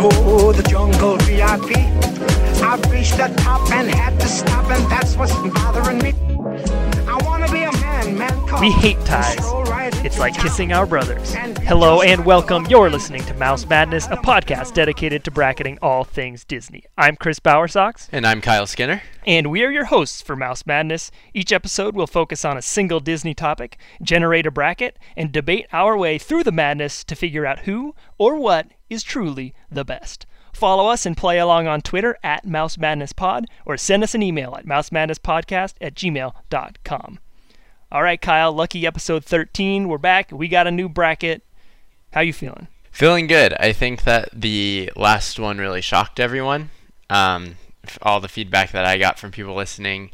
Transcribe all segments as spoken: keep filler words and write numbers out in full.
oh, the jungle V I P. I reached the top and had to stop, and that's what's bothering me. I want to be a man, man. We hate ties. It's like kissing our brothers. Hello and welcome. You're listening to Mouse Madness, a podcast dedicated to bracketing all things Disney. I'm Chris Bowersox. And I'm Kyle Skinner. And we are your hosts for Mouse Madness. Each episode will focus on a single Disney topic, generate a bracket, and debate our way through the madness to figure out who or what is truly the best. Follow us and play along on Twitter at Mouse Madness Pod, or send us an email at mousemadnesspodcast at gmail dot com. All right, Kyle, lucky episode thirteen. We're back. We got a new bracket. How you feeling? Feeling good. I think that the last one really shocked everyone. Um, all the feedback that I got from people listening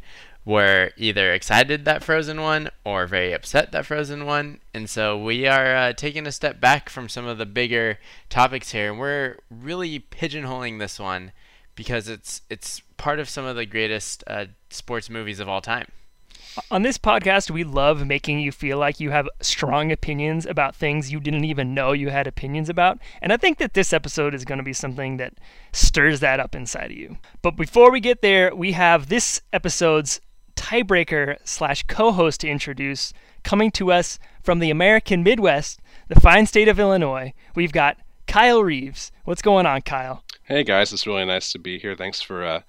were either excited that Frozen won or very upset that Frozen won. And so we are uh, taking a step back from some of the bigger topics here. And we're really pigeonholing this one because it's, it's part of some of the greatest uh, sports movies of all time. On this podcast, we love making you feel like you have strong opinions about things you didn't even know you had opinions about. And I think that this episode is going to be something that stirs that up inside of you. But before we get there, we have this episode's tiebreaker slash co-host to introduce, coming to us from the American Midwest, the fine state of Illinois. We've got Kyle Reeves. What's going on, Kyle? Hey, guys. It's really nice to be here. Thanks for uh,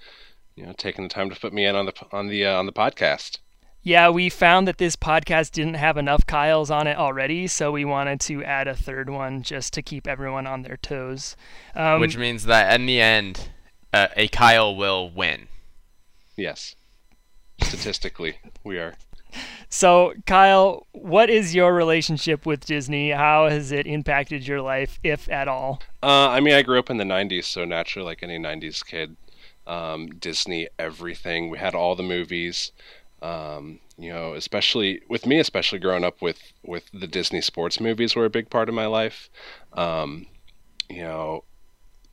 you know, taking the time to put me in on the on the uh, on the podcast. Yeah, we found that this podcast didn't have enough Kyles on it already, so we wanted to add a third one just to keep everyone on their toes. Um, Which means that in the end, uh, a Kyle will win. Yes. Statistically, we are. So, Kyle, what is your relationship with Disney? How has it impacted your life, if at all? Uh, I mean, I grew up in the nineties, so naturally, like any nineties kid, um, Disney, everything. We had all the movies. Um, you know, especially with me, especially growing up with, with the Disney sports movies were a big part of my life. Um, you know,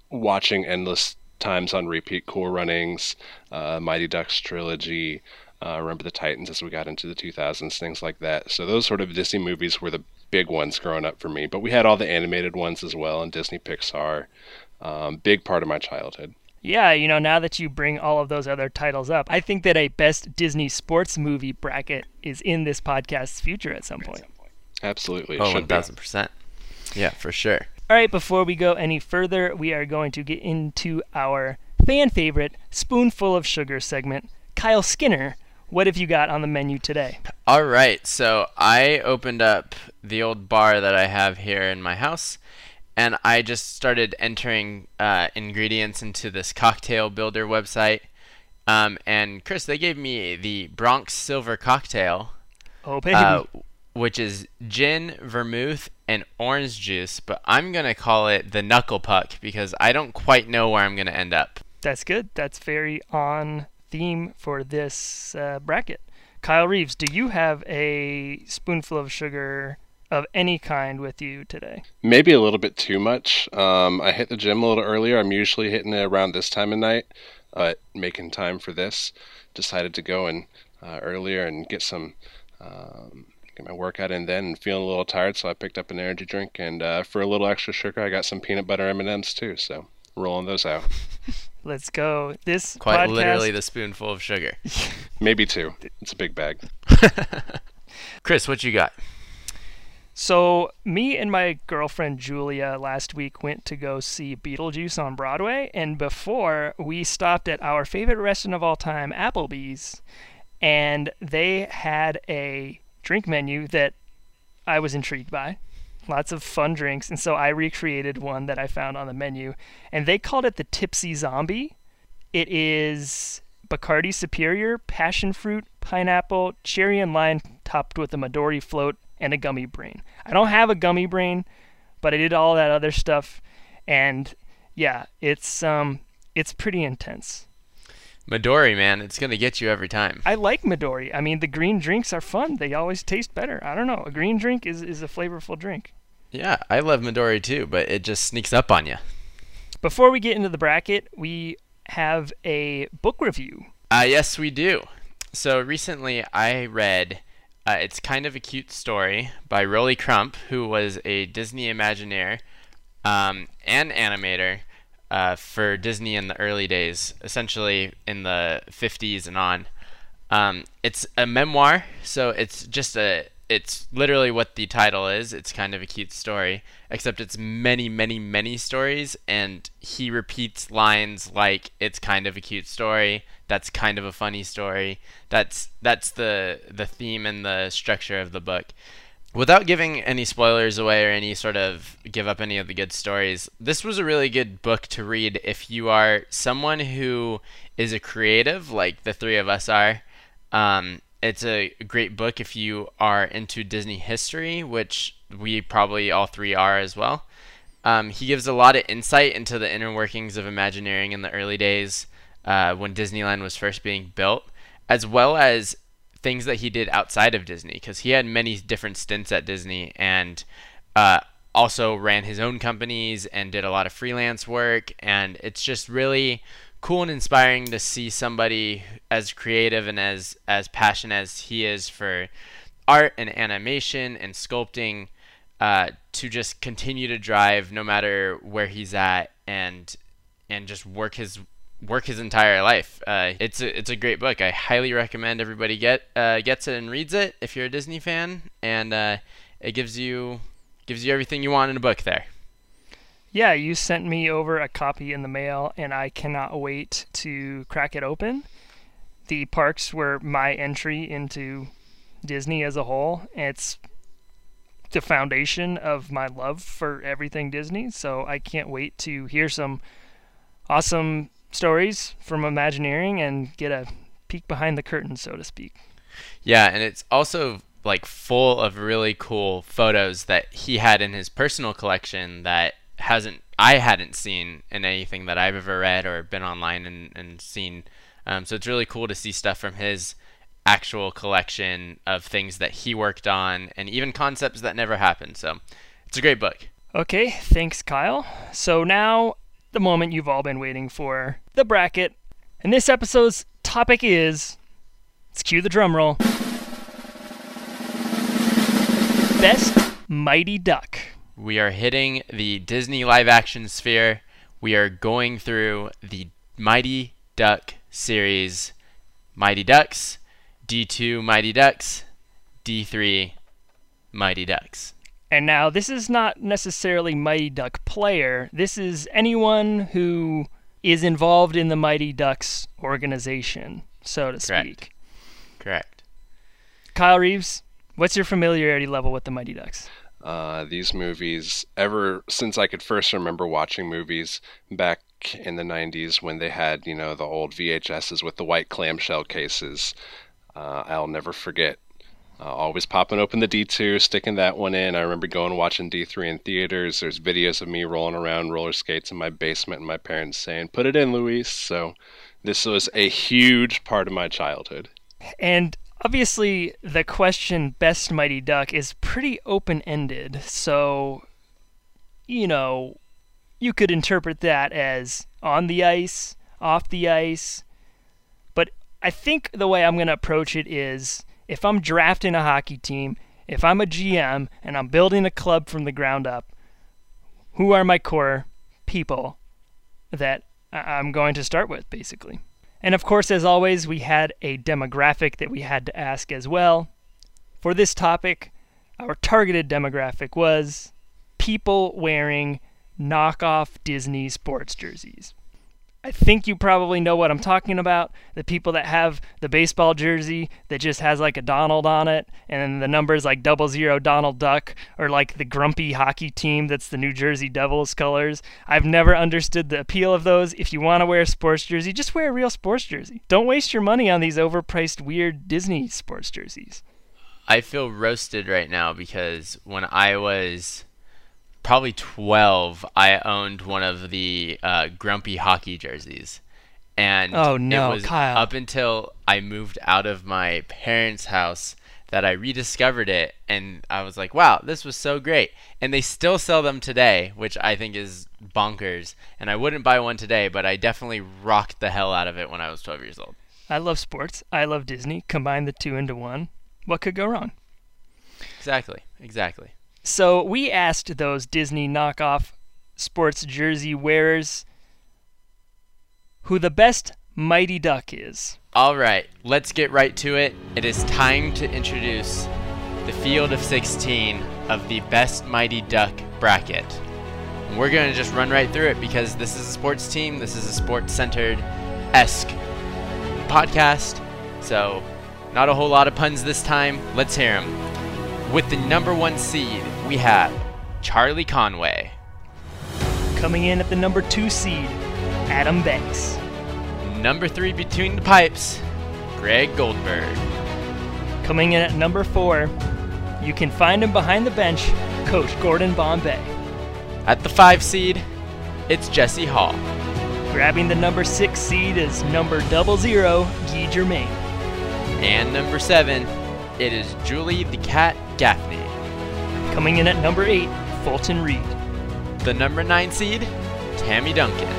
watching endless times on repeat, Cool Runnings, uh, Mighty Ducks trilogy, uh, Remember the Titans as we got into the two thousands, things like that. So those sort of Disney movies were the big ones growing up for me, but we had all the animated ones as well and Disney Pixar, um, big part of my childhood. Yeah, you know, now that you bring all of those other titles up, I think that a best Disney sports movie bracket is in this podcast's future at some point. Absolutely. Oh, one thousand percent. Yeah, for sure. All right, before we go any further, we are going to get into our fan favorite Spoonful of Sugar segment. Kyle Skinner, what have you got on the menu today? All right, so I opened up the old bar that I have here in my house, and I just started entering uh, ingredients into this cocktail builder website. Um, and Chris, they gave me the Bronx Silver Cocktail, oh, baby. Uh, which is gin, vermouth, and orange juice. But I'm going to call it the Knuckle Puck because I don't quite know where I'm going to end up. That's good. That's very on theme for this uh, bracket. Kyle Reeves, do you have a spoonful of sugar of any kind with you today? Maybe a little bit too much. Um, I hit the gym a little earlier. I'm usually hitting it around this time of night, but uh, making time for this, decided to go in uh, earlier and get some, um, get my workout in then, and feeling a little tired. So I picked up an energy drink, and uh, for a little extra sugar, I got some peanut butter M and M's too. So rolling those out. Let's go. This quite podcast... literally the spoonful of sugar. Maybe two. It's a big bag. Chris, what you got? So me and my girlfriend Julia last week went to go see Beetlejuice on Broadway, and before we stopped at our favorite restaurant of all time, Applebee's, and they had a drink menu that I was intrigued by. Lots of fun drinks, and so I recreated one that I found on the menu, and they called it the Tipsy Zombie. It is Bacardi Superior, passion fruit, pineapple, cherry and lime topped with a Midori float and a gummy brain. I don't have a gummy brain, but I did all that other stuff, and yeah, it's um, it's pretty intense. Midori, man, it's gonna get you every time. I like Midori. I mean, the green drinks are fun. They always taste better. I don't know. A green drink is is a flavorful drink. Yeah, I love Midori too, but it just sneaks up on you. Before we get into the bracket, we have a book review. Uh, yes, we do. So recently, I read. Uh, it's kind of a cute story by Rolly Crump, who was a Disney Imagineer um, and animator uh, for Disney in the early days, essentially in the fifties and on. Um, it's a memoir, so it's just a, it's literally what the title is. It's kind of a cute story, except it's many, many, many stories, and he repeats lines like, it's kind of a cute story, that's kind of a funny story. That's that's the, the theme and the structure of the book. Without giving any spoilers away or any sort of give up any of the good stories, this was a really good book to read if you are someone who is a creative, like the three of us are. Um, it's a great book if you are into Disney history, which we probably all three are as well. Um, he gives a lot of insight into the inner workings of Imagineering in the early days, uh, when Disneyland was first being built, as well as things that he did outside of Disney, because he had many different stints at Disney, and uh, also ran his own companies and did a lot of freelance work. And it's just really cool and inspiring to see somebody as creative and as, as passionate as he is for art and animation and sculpting uh, to just continue to drive no matter where he's at, and and just work his work his entire life. Uh, it's a, it's a great book. I highly recommend everybody get uh, gets it and reads it if you're a Disney fan, and uh, it gives you gives you everything you want in a book there. Yeah, you sent me over a copy in the mail, and I cannot wait to crack it open. The parks were my entry into Disney as a whole. It's the foundation of my love for everything Disney, so I can't wait to hear some awesome stories from Imagineering and get a peek behind the curtain, so to speak. Yeah, and it's also like full of really cool photos that he had in his personal collection that hasn't I hadn't seen in anything that I've ever read or been online and, and seen. Um, so it's really cool to see stuff from his actual collection of things that he worked on, and even concepts that never happened. So it's a great book. Okay, thanks, Kyle. So now the moment you've all been waiting for, the bracket. And this episode's topic is, let's cue the drum roll, Best Mighty Duck. We are hitting the Disney live action sphere. We are going through the Mighty Duck series. Mighty Ducks, D two Mighty Ducks, D three Mighty Ducks. And now, this is not necessarily Mighty Duck player. This is anyone who is involved in the Mighty Ducks organization, so to speak. Correct. Correct. Kyle Reeves, what's your familiarity level with the Mighty Ducks? Uh, these movies, ever since I could first remember watching movies back in the nineties when they had, you know, the old V H S's with the white clamshell cases, uh, I'll never forget. Uh, always popping open the D two, sticking that one in. I remember going and watching D three in theaters. There's videos of me rolling around roller skates in my basement and my parents saying, put it in, Luis. So this was a huge part of my childhood. And obviously the question, Best Mighty Duck, is pretty open-ended. So, you know, you could interpret that as on the ice, off the ice. But I think the way I'm going to approach it is, if I'm drafting a hockey team, if I'm a G M, and I'm building a club from the ground up, who are my core people that I'm going to start with, basically? And of course, as always, we had a demographic that we had to ask as well. For this topic, our targeted demographic was people wearing knockoff Disney sports jerseys. I think you probably know what I'm talking about. The people that have the baseball jersey that just has like a Donald on it, and the numbers like double zero Donald Duck, or like the grumpy hockey team that's the New Jersey Devils colors. I've never understood the appeal of those. If you want to wear a sports jersey, just wear a real sports jersey. Don't waste your money on these overpriced weird Disney sports jerseys. I feel roasted right now because when I was probably twelve, I owned one of the uh, grumpy hockey jerseys, and oh, no, it was Kyle. Up until I moved out of my parents' house that I rediscovered it, and I was like, wow, this was so great. And they still sell them today, which I think is bonkers, and I wouldn't buy one today, but I definitely rocked the hell out of it when I was twelve years old. I love sports. I love Disney. Combine the two into one. What could go wrong? Exactly. Exactly. So we asked those Disney knockoff sports jersey wearers who the best Mighty Duck is. All right, let's get right to it. It is time to introduce the field of sixteen of the best Mighty Duck bracket. And we're going to just run right through it because this is a sports team. This is a sports-centered-esque podcast. So not a whole lot of puns this time. Let's hear them. With the number one seed, we have Charlie Conway. Coming in at the number two seed, Adam Banks. Number three between the pipes, Greg Goldberg. Coming in at number four, you can find him behind the bench, Coach Gordon Bombay. At the five seed, it's Jesse Hall. Grabbing the number six seed is number double zero, Guy Germain. And number seven, it is Julie the Cat Gaffney. Coming in at number eight, Fulton Reed. The number nine seed, Tammy Duncan.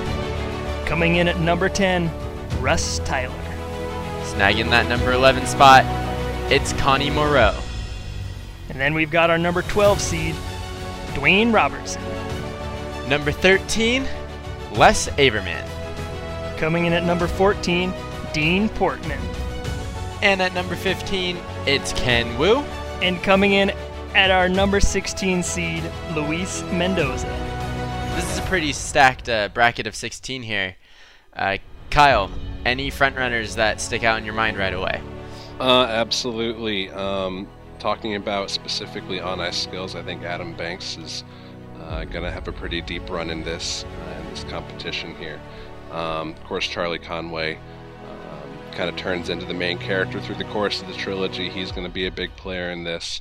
Coming in at number ten, Russ Tyler. Snagging that number eleven spot, it's Connie Moreau. And then we've got our number twelve seed, Dwayne Robertson. Number thirteen, Les Averman. Coming in at number fourteen, Dean Portman. And at number fifteen, it's Ken Wu. And coming in at our number sixteen seed, Luis Mendoza. This is a pretty stacked uh, bracket of sixteen here. Uh, Kyle, any front runners that stick out in your mind right away? Uh, absolutely. Um, talking about specifically on ice skills, I think Adam Banks is uh, going to have a pretty deep run in this uh, in this competition here. Um, of course, Charlie Conway um, kind of turns into the main character through the course of the trilogy. He's going to be a big player in this.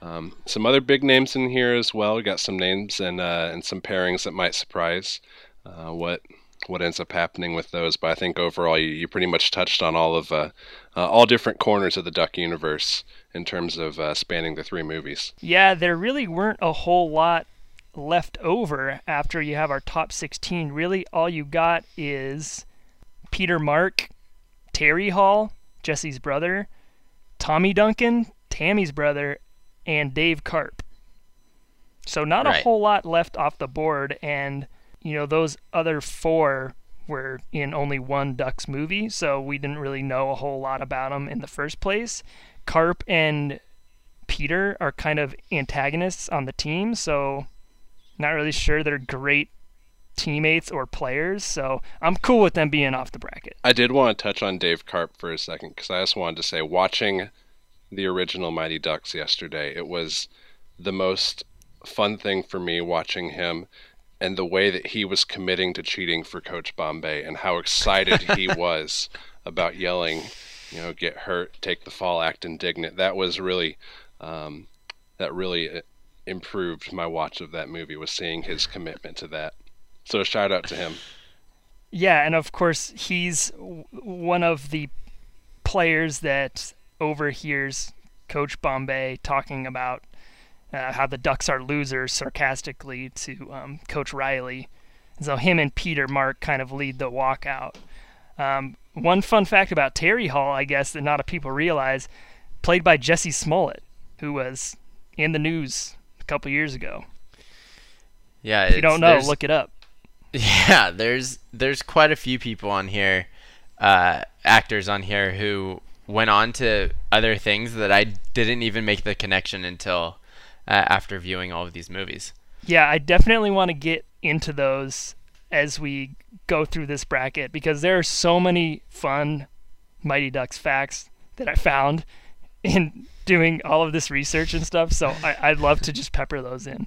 Um, some other big names in here as well. We got some names and uh, and some pairings that might surprise uh, what what ends up happening with those. But I think overall, you, you pretty much touched on all of uh, uh, all different corners of the Duck universe in terms of uh, spanning the three movies. Yeah, there really weren't a whole lot left over after you have our top sixteen. Really, all you got is Peter Mark, Terry Hall, Jesse's brother, Tommy Duncan, Tammy's brother, and Dave Karp. So not right. a whole lot left off the board, and you know those other four were in only one Ducks movie, so we didn't really know a whole lot about them in the first place. Karp and Peter are kind of antagonists on the team, so not really sure they're great teammates or players, so I'm cool with them being off the bracket. I did want to touch on Dave Karp for a second, because I just wanted to say, watching the original Mighty Ducks yesterday, it was the most fun thing for me watching him, and the way that he was committing to cheating for Coach Bombay and how excited he was about yelling, you know, get hurt, take the fall, act indignant. That was really, um, that really improved my watch of that movie, was seeing his commitment to that. So a shout out to him. Yeah, and of course, he's one of the players that overhears Coach Bombay talking about uh, how the Ducks are losers sarcastically to um, Coach Riley. And so him and Peter Mark kind of lead the walkout. Um, one fun fact about Terry Hall, I guess, that not a lot of people realize, played by Jesse Smollett, who was in the news a couple years ago. Yeah, if you don't know, look it up. Yeah, there's there's quite a few people on here, uh, actors on here who went on to other things that I didn't even make the connection until uh, after viewing all of these movies. Yeah, I definitely want to get into those as we go through this bracket, because there are so many fun Mighty Ducks facts that I found in doing all of this research and stuff, so I, I'd love to just pepper those in.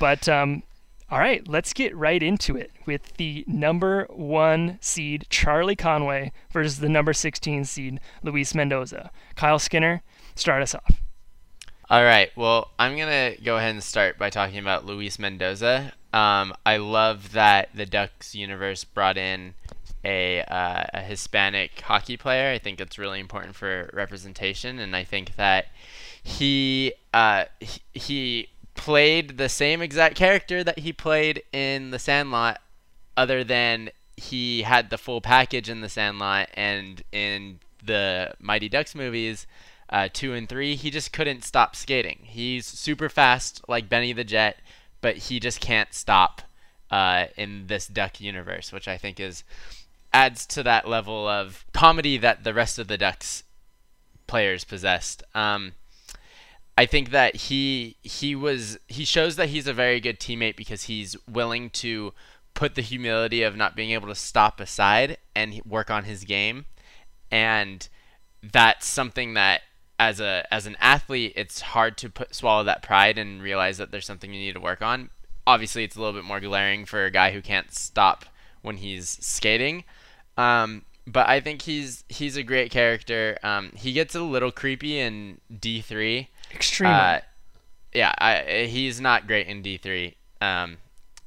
But um, all right, let's get right into it with the number one seed, Charlie Conway, versus the number sixteen seed, Luis Mendoza. Kyle Skinner, start us off. All right, well, I'm going to go ahead and start by talking about Luis Mendoza. Um, I love that the Ducks universe brought in a, uh, a Hispanic hockey player. I think it's really important for representation, and I think that he uh, he... he played the same exact character that he played in The Sandlot, other than he had the full package in The Sandlot, and in the Mighty Ducks movies, uh, two and three, he just couldn't stop skating. He's super fast, like Benny the Jet, but he just can't stop uh, in this Duck universe, which I think is adds to that level of comedy that the rest of the Ducks players possessed. Um, I think that he he was he shows that he's a very good teammate because he's willing to put the humility of not being able to stop aside and work on his game, and that's something that as a as an athlete it's hard to put, swallow that pride and realize that there's something you need to work on. Obviously, it's a little bit more glaring for a guy who can't stop when he's skating. Um, but I think he's he's a great character. Um, he gets a little creepy in D three. Extremely. Uh, yeah, I, he's not great in D three. Um,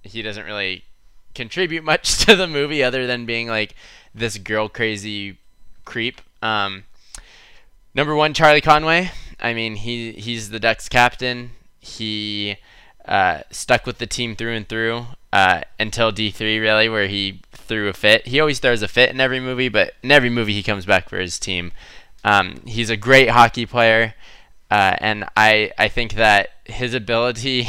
he doesn't really contribute much to the movie other than being like this girl crazy creep. Um, number one, Charlie Conway. I mean, he he's the Ducks captain. He uh, stuck with the team through and through uh, until D three, really, where he threw a fit. He always throws a fit in every movie, but in every movie he comes back for his team. Um, he's a great hockey player. Uh, and I, I think that his ability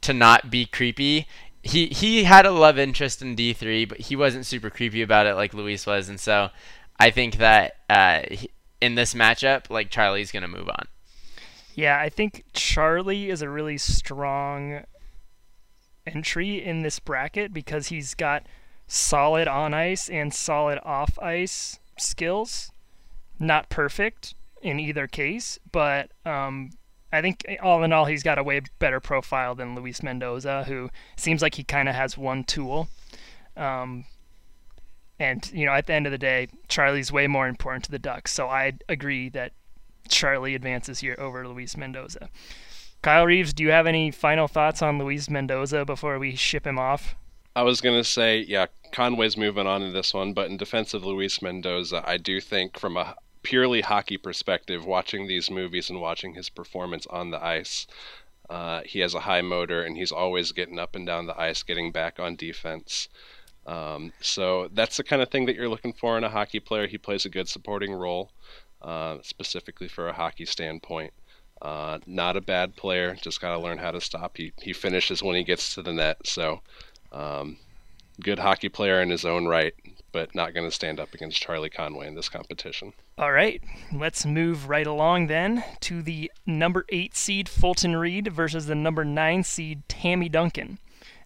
to not be creepy, he, he had a love interest in D three, but he wasn't super creepy about it like Luis was. And so I think that uh, he, in this matchup, like Charlie's going to move on. Yeah, I think Charlie is a really strong entry in this bracket because he's got solid on ice and solid off ice skills. Not perfect in either case, but um, I think all in all he's got a way better profile than Luis Mendoza, who seems like he kind of has one tool. Um, and, you know, at the end of the day, Charlie's way more important to the Ducks, so I agree that Charlie advances here over Luis Mendoza. Kyle Reeves, do you have any final thoughts on Luis Mendoza before we ship him off? I was going to say, yeah, Conway's moving on in this one, but in defense of Luis Mendoza, I do think from a purely hockey perspective, watching these movies and watching his performance on the ice, uh, he has a high motor and he's always getting up and down the ice, getting back on defense. Um, so that's the kind of thing that you're looking for in a hockey player. He plays a good supporting role, uh, specifically for a hockey standpoint. Uh, not a bad player, just got to learn how to stop. He, he finishes when he gets to the net, so um, good hockey player in his own right, but not going to stand up against Charlie Conway in this competition. All right, let's move right along then to the number eight seed Fulton Reed versus the number nine seed Tammy Duncan.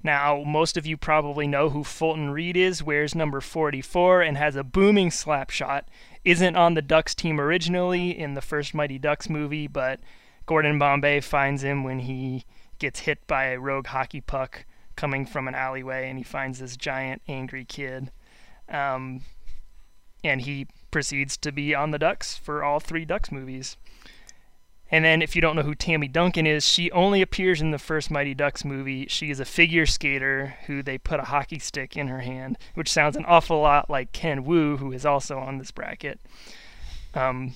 Now, most of you probably know who Fulton Reed is, wears number forty-four, and has a booming slap shot. Isn't on the Ducks team originally in the first Mighty Ducks movie, but Gordon Bombay finds him when he gets hit by a rogue hockey puck coming from an alleyway, and he finds this giant angry kid. Um, and he proceeds to be on the Ducks for all three Ducks movies. And then if you don't know who Tammy Duncan is, she only appears in the first Mighty Ducks movie. She is a figure skater who they put a hockey stick in her hand, which sounds an awful lot like Ken Wu, who is also on this bracket. Um,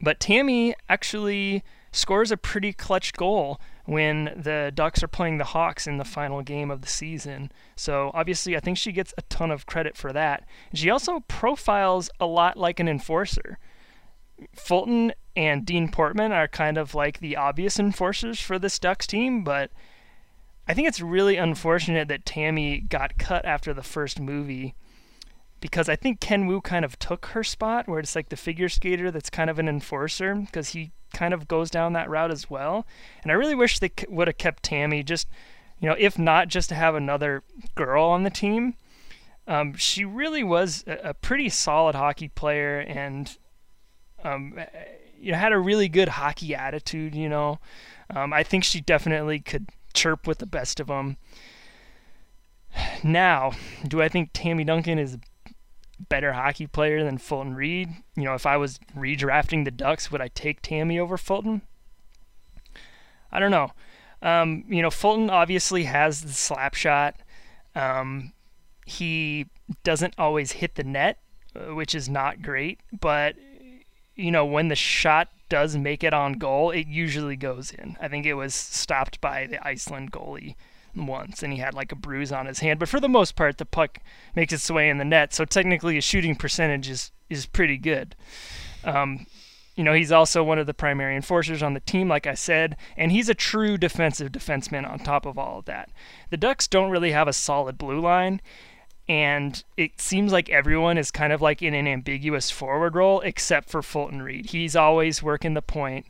but Tammy actually scores a pretty clutch goal when the Ducks are playing the Hawks in the final game of the season. So obviously I think she gets a ton of credit for that. She also profiles a lot like an enforcer. Fulton and Dean Portman are kind of like the obvious enforcers for this Ducks team, but I think it's really unfortunate that Tammy got cut after the first movie because I think Ken Wu kind of took her spot where it's like the figure skater that's kind of an enforcer because he kind of goes down that route as well. And I really wish they would have kept Tammy just, you know, if not just to have another girl on the team. Um, she really was a, a pretty solid hockey player and um, you know, had a really good hockey attitude, you know. Um, I think she definitely could chirp with the best of them. Now, do I think Tammy Duncan is a better hockey player than Fulton Reed? You know, if I was redrafting the Ducks, would I take Tammy over Fulton? I don't know. Um, you know, Fulton obviously has the slap shot. Um, he doesn't always hit the net, which is not great, but you know, when the shot does make it on goal, it usually goes in. I think it was stopped by the Iceland goalie once, and he had like a bruise on his hand. But for the most part, the puck makes its way in the net, so technically his shooting percentage is, is pretty good. Um, you know, he's also one of the primary enforcers on the team, like I said, and he's a true defensive defenseman on top of all of that. The Ducks don't really have a solid blue line, and it seems like everyone is kind of like in an ambiguous forward role except for Fulton Reed. He's always working the point,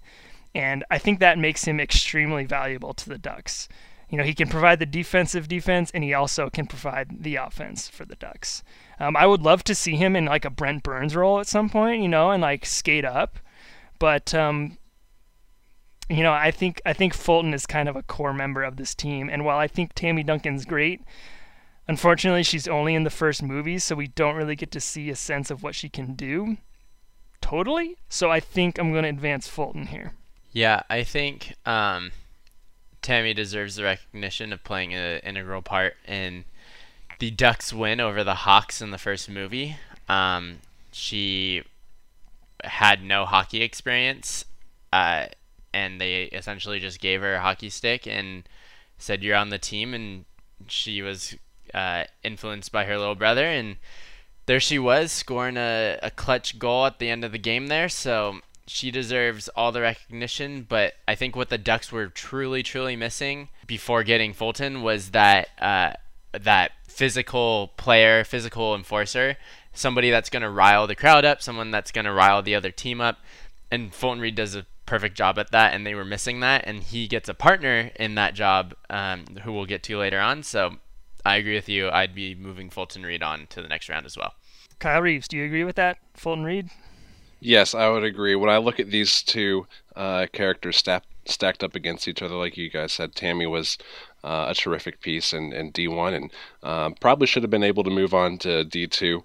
and I think that makes him extremely valuable to the Ducks. You know, he can provide the defensive defense, and he also can provide the offense for the Ducks. Um, I would love to see him in, like, a Brent Burns role at some point, you know, and, like, skate up. But, um, you know, I think I think Fulton is kind of a core member of this team. And while I think Tammy Duncan's great, unfortunately she's only in the first movie, so we don't really get to see a sense of what she can do totally. So I think I'm going to advance Fulton here. Yeah, I think... Um... Tammy deserves the recognition of playing an integral part in the Ducks' win over the Hawks in the first movie. Um, she had no hockey experience, uh, and they essentially just gave her a hockey stick and said, "You're on the team," and she was uh, influenced by her little brother, and there she was, scoring a, a clutch goal at the end of the game there, so... She deserves all the recognition, but I think what the Ducks were truly, truly missing before getting Fulton was that uh, that physical player, physical enforcer, somebody that's going to rile the crowd up, someone that's going to rile the other team up, and Fulton Reed does a perfect job at that, and they were missing that, and he gets a partner in that job um, who we'll get to later on, so I agree with you. I'd be moving Fulton Reed on to the next round as well. Kyle Reeves, do you agree with that, Fulton Reed? Yes, I would agree. When I look at these two uh, characters stacked stacked up against each other, like you guys said, Tammy was uh, a terrific piece in, in D one, and uh, probably should have been able to move on to D two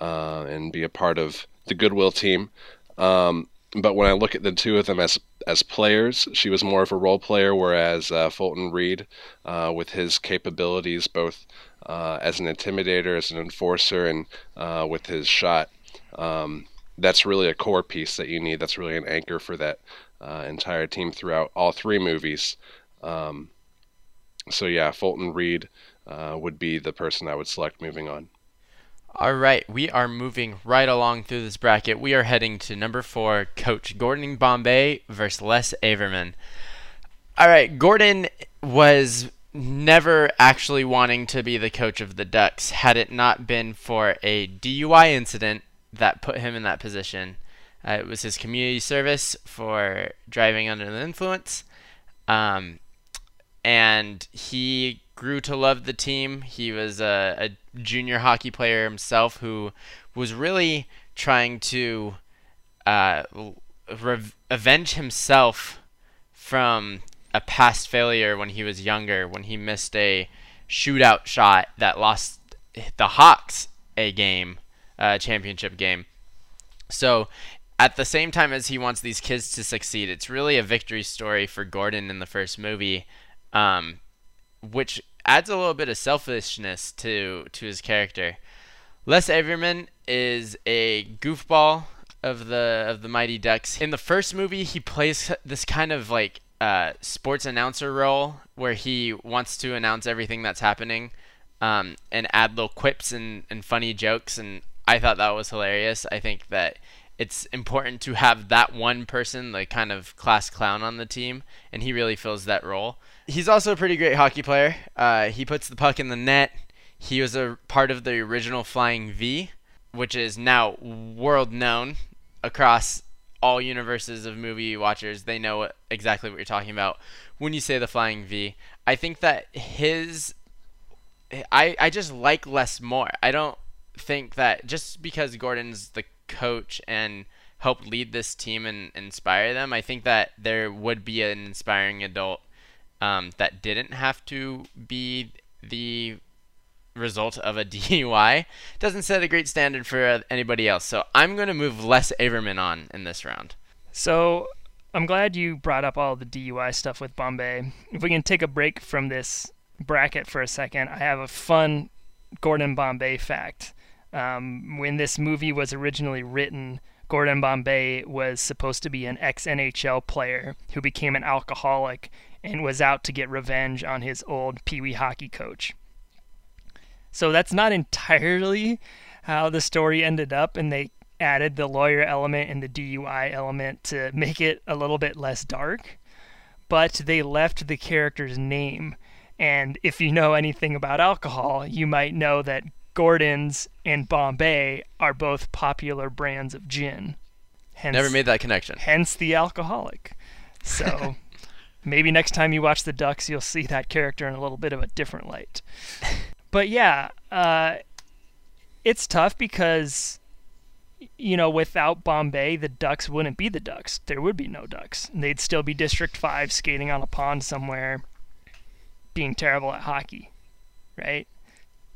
uh, and be a part of the Goodwill team. Um, but when I look at the two of them as as players, she was more of a role player, whereas uh, Fulton Reed, uh, with his capabilities both uh, as an intimidator, as an enforcer, and uh, with his shot, um, that's really a core piece that you need. That's really an anchor for that uh, entire team throughout all three movies. Um, so yeah, Fulton Reed uh, would be the person I would select moving on. All right, we are moving right along through this bracket. We are heading to number four, Coach Gordon Bombay versus Les Averman. All right, Gordon was never actually wanting to be the coach of the Ducks had it not been for a D U I incident that put him in that position. Uh, it was his community service for driving under the influence. Um, and he grew to love the team. He was a, a junior hockey player himself who was really trying to uh, re- avenge himself from a past failure when he was younger, when he missed a shootout shot that lost the Hawks a game. Uh, championship game. So at the same time as he wants these kids to succeed, it's really a victory story for Gordon in the first movie, um, which adds a little bit of selfishness to to his character. Les Averman is a goofball of the of the Mighty Ducks. In the first movie, he plays this kind of like uh, sports announcer role where he wants to announce everything that's happening um, and add little quips and, and funny jokes, and I thought that was hilarious. I think that it's important to have that one person, the kind of class clown on the team, and he really fills that role. He's also a pretty great hockey player. Uh, he puts the puck in the net. He was a part of the original Flying V, which is now world-known across all universes of movie watchers. They know exactly what you're talking about when you say the Flying V. I think that his... I, I just like Les more. I don't... think that just because Gordon's the coach and helped lead this team and inspire them, I think that there would be an inspiring adult um, that didn't have to be the result of a D U I. Doesn't set a great standard for anybody else. So I'm going to move Les Averman on in this round. So I'm glad you brought up all the D U I stuff with Bombay. If we can take a break from this bracket for a second, I have a fun Gordon Bombay fact. Um, when this movie was originally written, Gordon Bombay was supposed to be an ex-N H L player who became an alcoholic and was out to get revenge on his old Pee Wee hockey coach. So that's not entirely how the story ended up, and they added the lawyer element and the D U I element to make it a little bit less dark, but they left the character's name. And if you know anything about alcohol, you might know that Gordon's, and Bombay are both popular brands of gin. Hence, never made that connection. Hence the alcoholic. So maybe next time you watch The Ducks, you'll see that character in a little bit of a different light. But yeah, uh, it's tough because, you know, without Bombay, the Ducks wouldn't be the Ducks. There would be no Ducks. They'd still be District five skating on a pond somewhere, being terrible at hockey, right?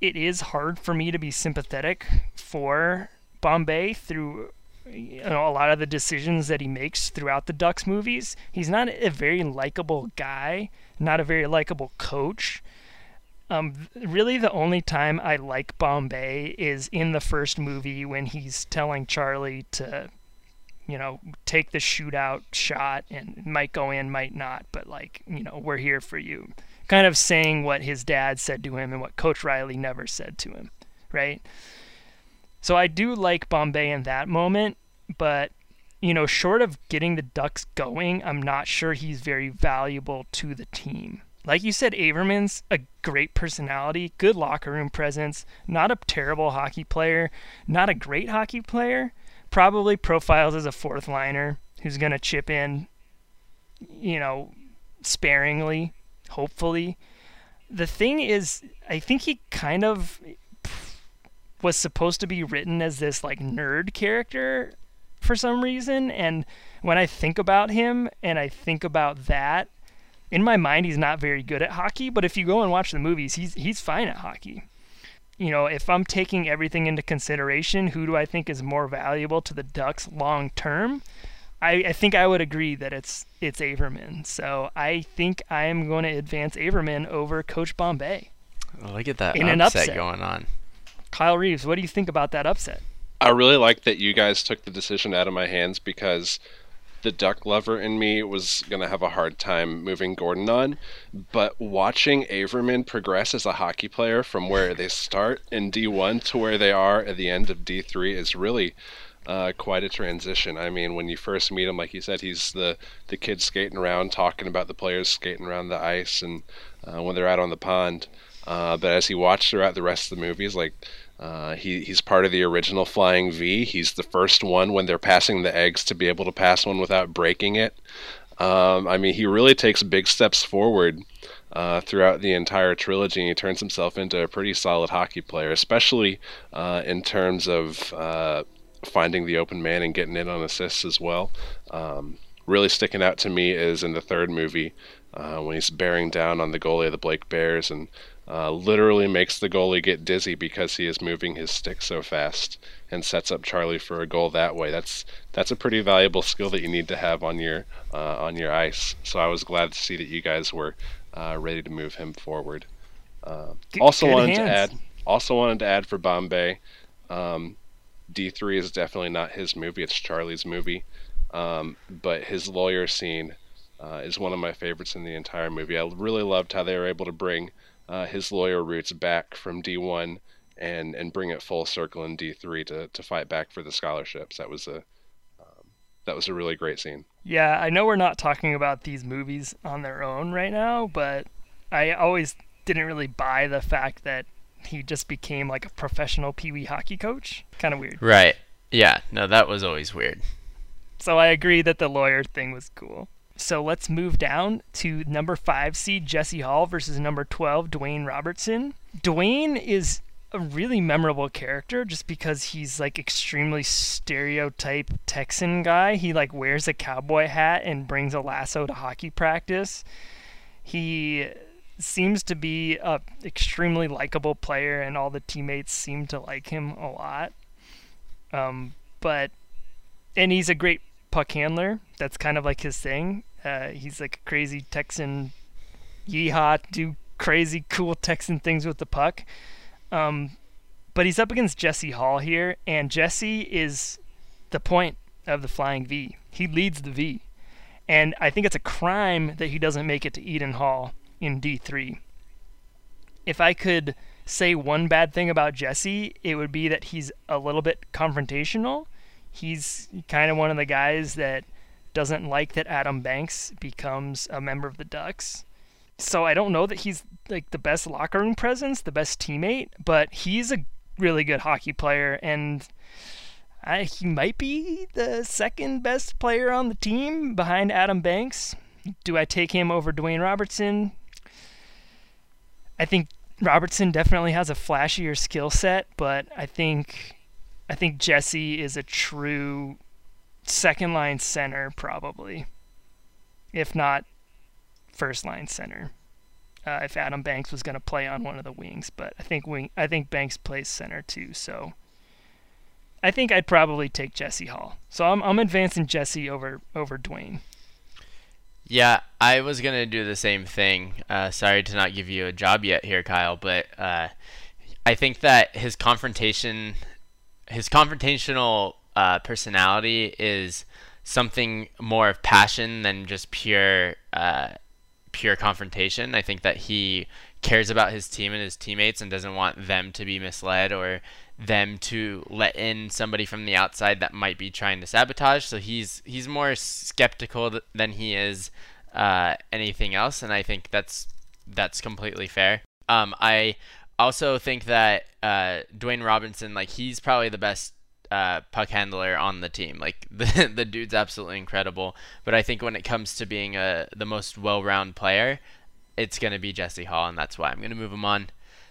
It is hard for me to be sympathetic for Bombay through, you know, a lot of the decisions that he makes throughout the Ducks movies. He's not a very likable guy, not a very likable coach. Um, really, the only time I like Bombay is in the first movie when he's telling Charlie to, you know, take the shootout shot, and might go in, might not, but, like, you know, we're here for you. Kind of saying what his dad said to him and what Coach Riley never said to him, right? So I do like Bombay in that moment, but, you know, short of getting the Ducks going, I'm not sure he's very valuable to the team. Like you said, Averman's a great personality, good locker room presence, not a terrible hockey player, not a great hockey player, probably profiles as a fourth liner who's going to chip in, you know, sparingly, hopefully. The thing is, I think he kind of was supposed to be written as this, like, nerd character for some reason, and when I think about him and I think about that, in my mind, he's not very good at hockey, but if you go and watch the movies, he's he's fine at hockey. You know, if I'm taking everything into consideration, who do I think is more valuable to the Ducks long term? I, I think I would agree that it's it's Averman. So I think I am going to advance Averman over Coach Bombay. Look at that in upset, an upset going on. Kyle Reeves, what do you think about that upset? I really like that you guys took the decision out of my hands, because the duck lover in me was going to have a hard time moving Gordon on, but watching Averman progress as a hockey player from where they start in D one to where they are at the end of D three is really uh, quite a transition. I mean, when you first meet him, like you said, he's the, the kid skating around, talking about the players skating around the ice and uh, when they're out on the pond. Uh, but as he watched throughout the rest of the movies, like, Uh, he he's part of the original Flying V. He's the first one when they're passing the eggs to be able to pass one without breaking it. Um, I mean, he really takes big steps forward uh, throughout the entire trilogy, and he turns himself into a pretty solid hockey player, especially uh, in terms of uh, finding the open man and getting in on assists as well. Um, really sticking out to me is in the third movie uh, when he's bearing down on the goalie of the Blake Bears and Uh, literally makes the goalie get dizzy because he is moving his stick so fast, and sets up Charlie for a goal that way. That's that's a pretty valuable skill that you need to have on your uh, on your ice. So I was glad to see that you guys were uh, ready to move him forward. Uh, good, also good wanted hands. to add. Also wanted to add for Bombay, um, D three is definitely not his movie. It's Charlie's movie, um, but his lawyer scene uh, is one of my favorites in the entire movie. I really loved how they were able to bring Uh, his lawyer roots back from D one and, and bring it full circle in D three to, to fight back for the scholarships. That was a um, that was a really great scene. Yeah, I know we're not talking about these movies on their own right now, but I always didn't really buy the fact that he just became like a professional pee wee hockey coach. Kind of weird. Right. Yeah. No, that was always weird. So I agree that the lawyer thing was cool. So let's move down to number five seed Jesse Hall versus number twelve Dwayne Robertson. Dwayne is a really memorable character just because he's like extremely stereotype Texan guy. He like wears a cowboy hat and brings a lasso to hockey practice. He seems to be a extremely likable player, and all the teammates seem to like him a lot. Um, but and he's a great puck handler. That's kind of like his thing. Uh, he's like a crazy Texan yeehaw, do crazy cool Texan things with the puck. Um, but he's up against Jesse Hall here, and Jesse is the point of the Flying V. He leads the V. And I think it's a crime that he doesn't make it to Eden Hall in D three. If I could say one bad thing about Jesse, it would be that he's a little bit confrontational. He's kind of one of the guys that doesn't like that Adam Banks becomes a member of the Ducks. So I don't know that he's like the best locker room presence, the best teammate, but he's a really good hockey player, and I, he might be the second best player on the team behind Adam Banks. Do I take him over Dwayne Robertson? I think Robertson definitely has a flashier skill set, but I think I think Jesse is a true second line center, probably, if not first line center. Uh, if Adam Banks was going to play on one of the wings, but I think wing I think Banks plays center too, so I think I'd probably take Jesse Hall. So I'm I'm advancing Jesse over over Dwayne. Yeah, I was going to do the same thing. Uh, sorry to not give you a job yet here, Kyle, but uh, I think that his confrontation, his confrontational uh, personality is something more of passion than just pure uh, pure confrontation. I think that he cares about his team and his teammates and doesn't want them to be misled or them to let in somebody from the outside that might be trying to sabotage. So he's he's more skeptical th- than he is uh, anything else, and I think that's that's completely fair. Um, I also think that uh, Dwayne Robinson, like, he's probably the best uh, puck handler on the team. Like, the the dude's absolutely incredible. But I think when it comes to being a the most well-rounded player, it's gonna be Jesse Hall, and that's why I'm gonna move him on.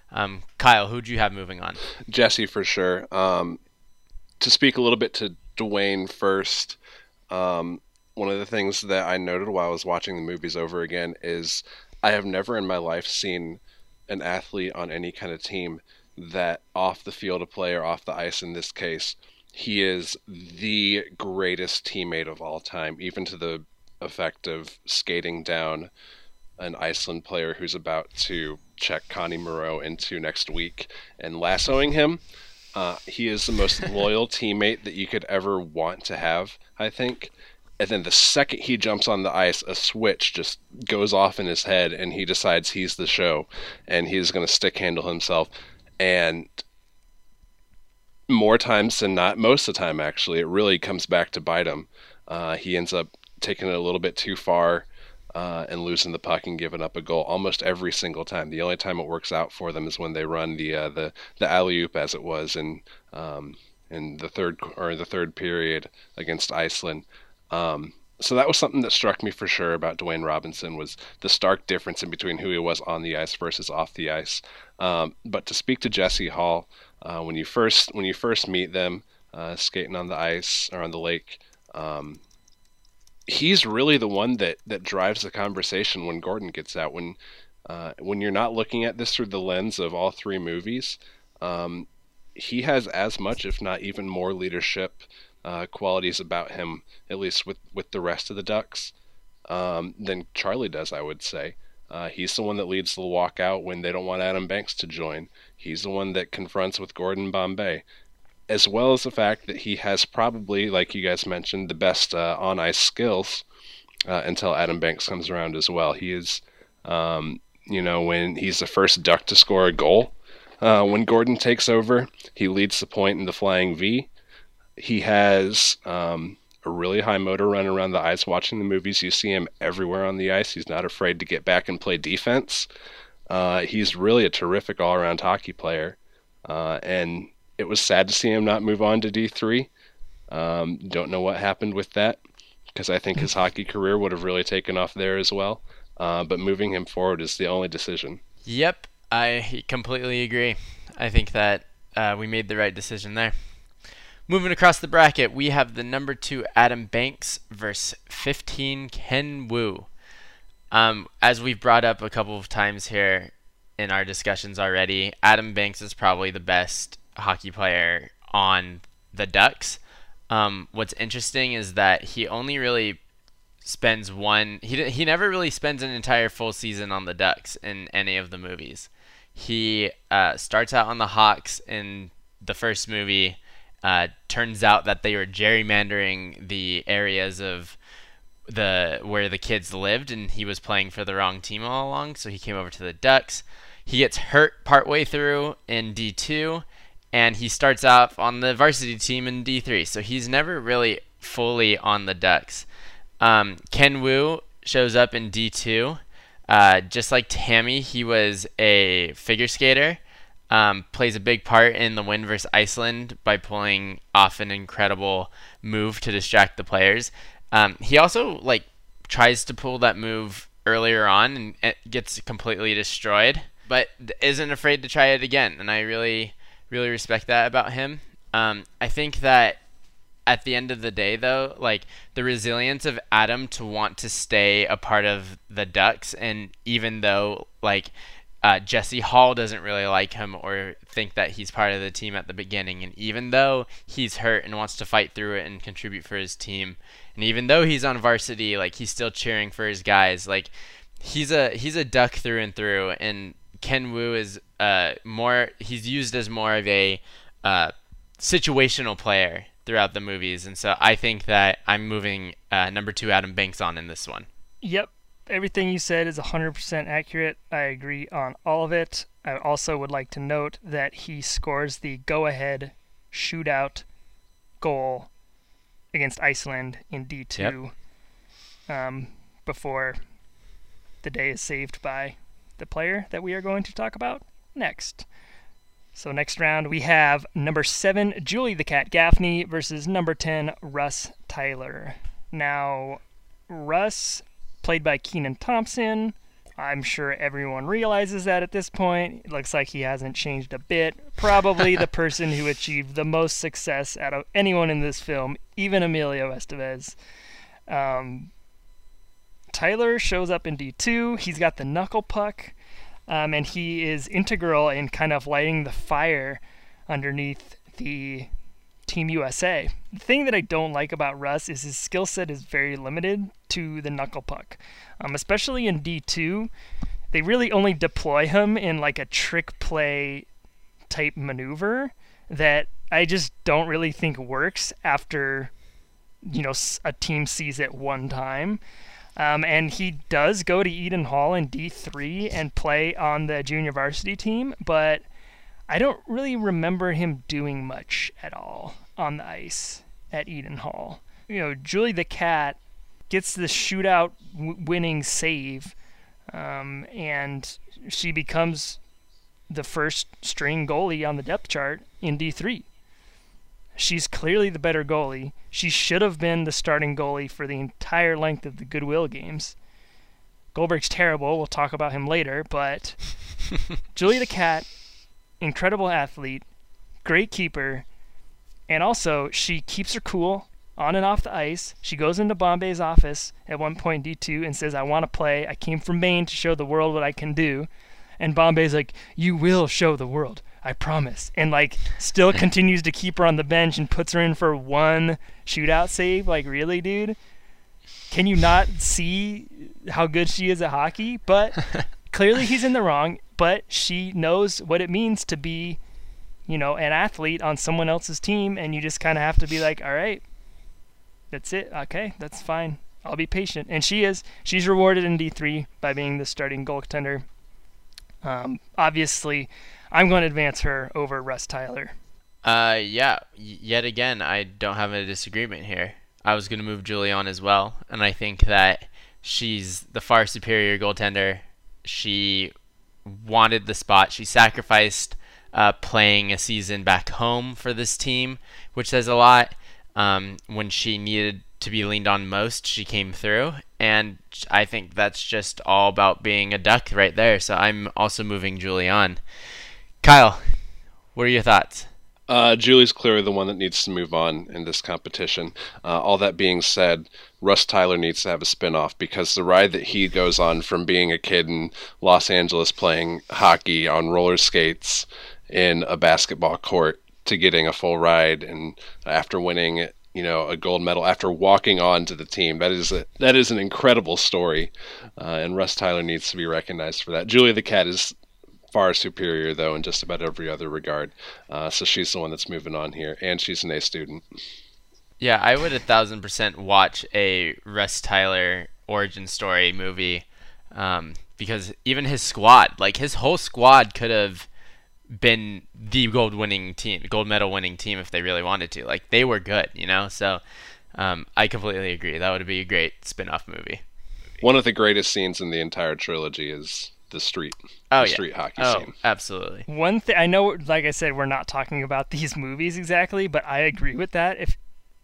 Um, Kyle, who do you have moving on? Jesse, for sure. Um, to speak a little bit to Dwayne first, um, one of the things that I noted while I was watching the movies over again is I have never in my life seen an athlete on any kind of team that off the field of play or off the ice in this case, he is the greatest teammate of all time, even to the effect of skating down an Iceland player who's about to check Connie Moreau into next week and lassoing him. Uh, he is the most loyal teammate that you could ever want to have, I think. And then the second he jumps on the ice, a switch just goes off in his head and he decides he's the show and he's going to stick handle himself. And more times than not, most of the time, actually, it really comes back to bite him. Uh, he ends up taking it a little bit too far, Uh, and losing the puck and giving up a goal almost every single time. The only time it works out for them is when they run the uh, the, the alley-oop, as it was in um, in the third or the third period against Iceland. Um, so that was something that struck me for sure about Dwayne Robinson, was the stark difference in between who he was on the ice versus off the ice. Um, but to speak to Jesse Hall, uh, when you first when you first meet them uh, skating on the ice or on the lake. Um, He's really the one that, that drives the conversation when Gordon gets out. When uh, when you're not looking at this through the lens of all three movies, um, he has as much, if not even more, leadership uh, qualities about him, at least with, with the rest of the Ducks, um, than Charlie does, I would say. Uh, he's the one that leads the walkout when they don't want Adam Banks to join. He's the one that confronts with Gordon Bombay, as well as the fact that he has probably, like you guys mentioned, the best uh, on-ice skills uh, until Adam Banks comes around as well. He is, um, you know, when he's the first Duck to score a goal, uh, when Gordon takes over, he leads the point in the flying V. He has um, a really high motor run around the ice. Watching the movies, you see him everywhere on the ice. He's not afraid to get back and play defense. Uh, he's really a terrific all-around hockey player, uh, and it was sad to see him not move on to D three. Um, don't know what happened with that, because I think his hockey career would have really taken off there as well. Uh, but moving him forward is the only decision. Yep, I completely agree. I think that uh, we made the right decision there. Moving across the bracket, we have the number two Adam Banks versus fifteen Ken Wu. Um, as we've brought up a couple of times here in our discussions already, Adam Banks is probably the best hockey player on the Ducks. Um, what's interesting is that he only really spends one. He he never really spends an entire full season on the Ducks in any of the movies. He uh, starts out on the Hawks in the first movie. Uh, turns out that they were gerrymandering the areas of the where the kids lived, and he was playing for the wrong team all along. So he came over to the Ducks. He gets hurt partway through in D two. And he starts off on the varsity team in D three. So he's never really fully on the Ducks. Um, Ken Wu shows up in D two. Uh, just like Tammy, he was a figure skater. um, plays a big part in the win versus Iceland by pulling off an incredible move to distract the players. Um, he also like tries to pull that move earlier on and gets completely destroyed, but isn't afraid to try it again. And I really, really respect that about him. Um, I think that at the end of the day, though, like the resilience of Adam to want to stay a part of the Ducks, and even though like uh, Jesse Hall doesn't really like him or think that he's part of the team at the beginning, and even though he's hurt and wants to fight through it and contribute for his team, and even though he's on varsity, like he's still cheering for his guys. Like he's a he's a Duck through and through, and Ken Wu is uh more he's used as more of a uh, situational player throughout the movies, and so I think that I'm moving uh, number two Adam Banks on in this one. Yep, everything you said is one hundred percent accurate. I agree on all of it. I also would like to note that he scores the go-ahead shootout goal against Iceland in D two, yep. um, before the day is saved by the player that we are going to talk about next. So next round, we have number seven, Julie the Cat Gaffney versus number ten, Russ Tyler. Now, Russ, played by Kenan Thompson. I'm sure everyone realizes that at this point. It looks like he hasn't changed a bit. Probably the person who achieved the most success out of anyone in this film, even Emilio Estevez. Um, Tyler shows up in D two. He's got the knuckle puck. Um, and he is integral in kind of lighting the fire underneath the Team U S A. The thing that I don't like about Russ is his skill set is very limited to the knuckle puck. Um, especially in D two, they really only deploy him in like a trick play type maneuver that I just don't really think works after, you know, a team sees it one time. Um, and he does go to Eden Hall in D three and play on the junior varsity team, but I don't really remember him doing much at all on the ice at Eden Hall. You know, Julie the Cat gets the shootout w- winning save, um, and she becomes the first string goalie on the depth chart in D three. She's clearly the better goalie. She should have been the starting goalie for the entire length of the Goodwill games. Goldberg's terrible. We'll talk about him later. But Julie the Cat, incredible athlete, great keeper, and also she keeps her cool on and off the ice. She goes into Bombay's office at one point D two and says, "I want to play. I came from Maine to show the world what I can do." And Bombay's like, "You will show the world. I promise." And like still continues to keep her on the bench and puts her in for one shootout save. Like, really, dude? Can you not see how good she is at hockey? But clearly he's in the wrong, but she knows what it means to be, you know, an athlete on someone else's team, and you just kind of have to be like, all right, that's it. Okay, that's fine. I'll be patient. And she is. She's rewarded in D three by being the starting goaltender. Um, obviously, I'm going to advance her over Russ Tyler. Uh, yeah. Yet again, I don't have a disagreement here. I was going to move Julie on as well, and I think that she's the far superior goaltender. She wanted the spot. She sacrificed uh, playing a season back home for this team, which says a lot. Um, when she needed to be leaned on most, she came through, and I think that's just all about being a Duck right there. So I'm also moving Julie on. Kyle, what are your thoughts? Uh, Julie's clearly the one that needs to move on in this competition. Uh, all that being said, Russ Tyler needs to have a spinoff, because the ride that he goes on from being a kid in Los Angeles playing hockey on roller skates in a basketball court to getting a full ride, and after winning, you know, a gold medal, after walking on to the team, that is a, that is an incredible story, uh, and Russ Tyler needs to be recognized for that. Julie the Cat is far superior, though, in just about every other regard. Uh, so she's the one that's moving on here, and she's an A student. Yeah, I would a thousand percent watch a Russ Tyler origin story movie, um, because even his squad, like his whole squad, could have been the gold winning team, gold medal winning team, if they really wanted to. Like they were good, you know. So um, I completely agree. That would be a great spin off movie. One of the greatest scenes in the entire trilogy is the street, oh, the yeah. street hockey oh, scene. Absolutely. One thing I know, like I said, we're not talking about these movies exactly, but I agree with that. If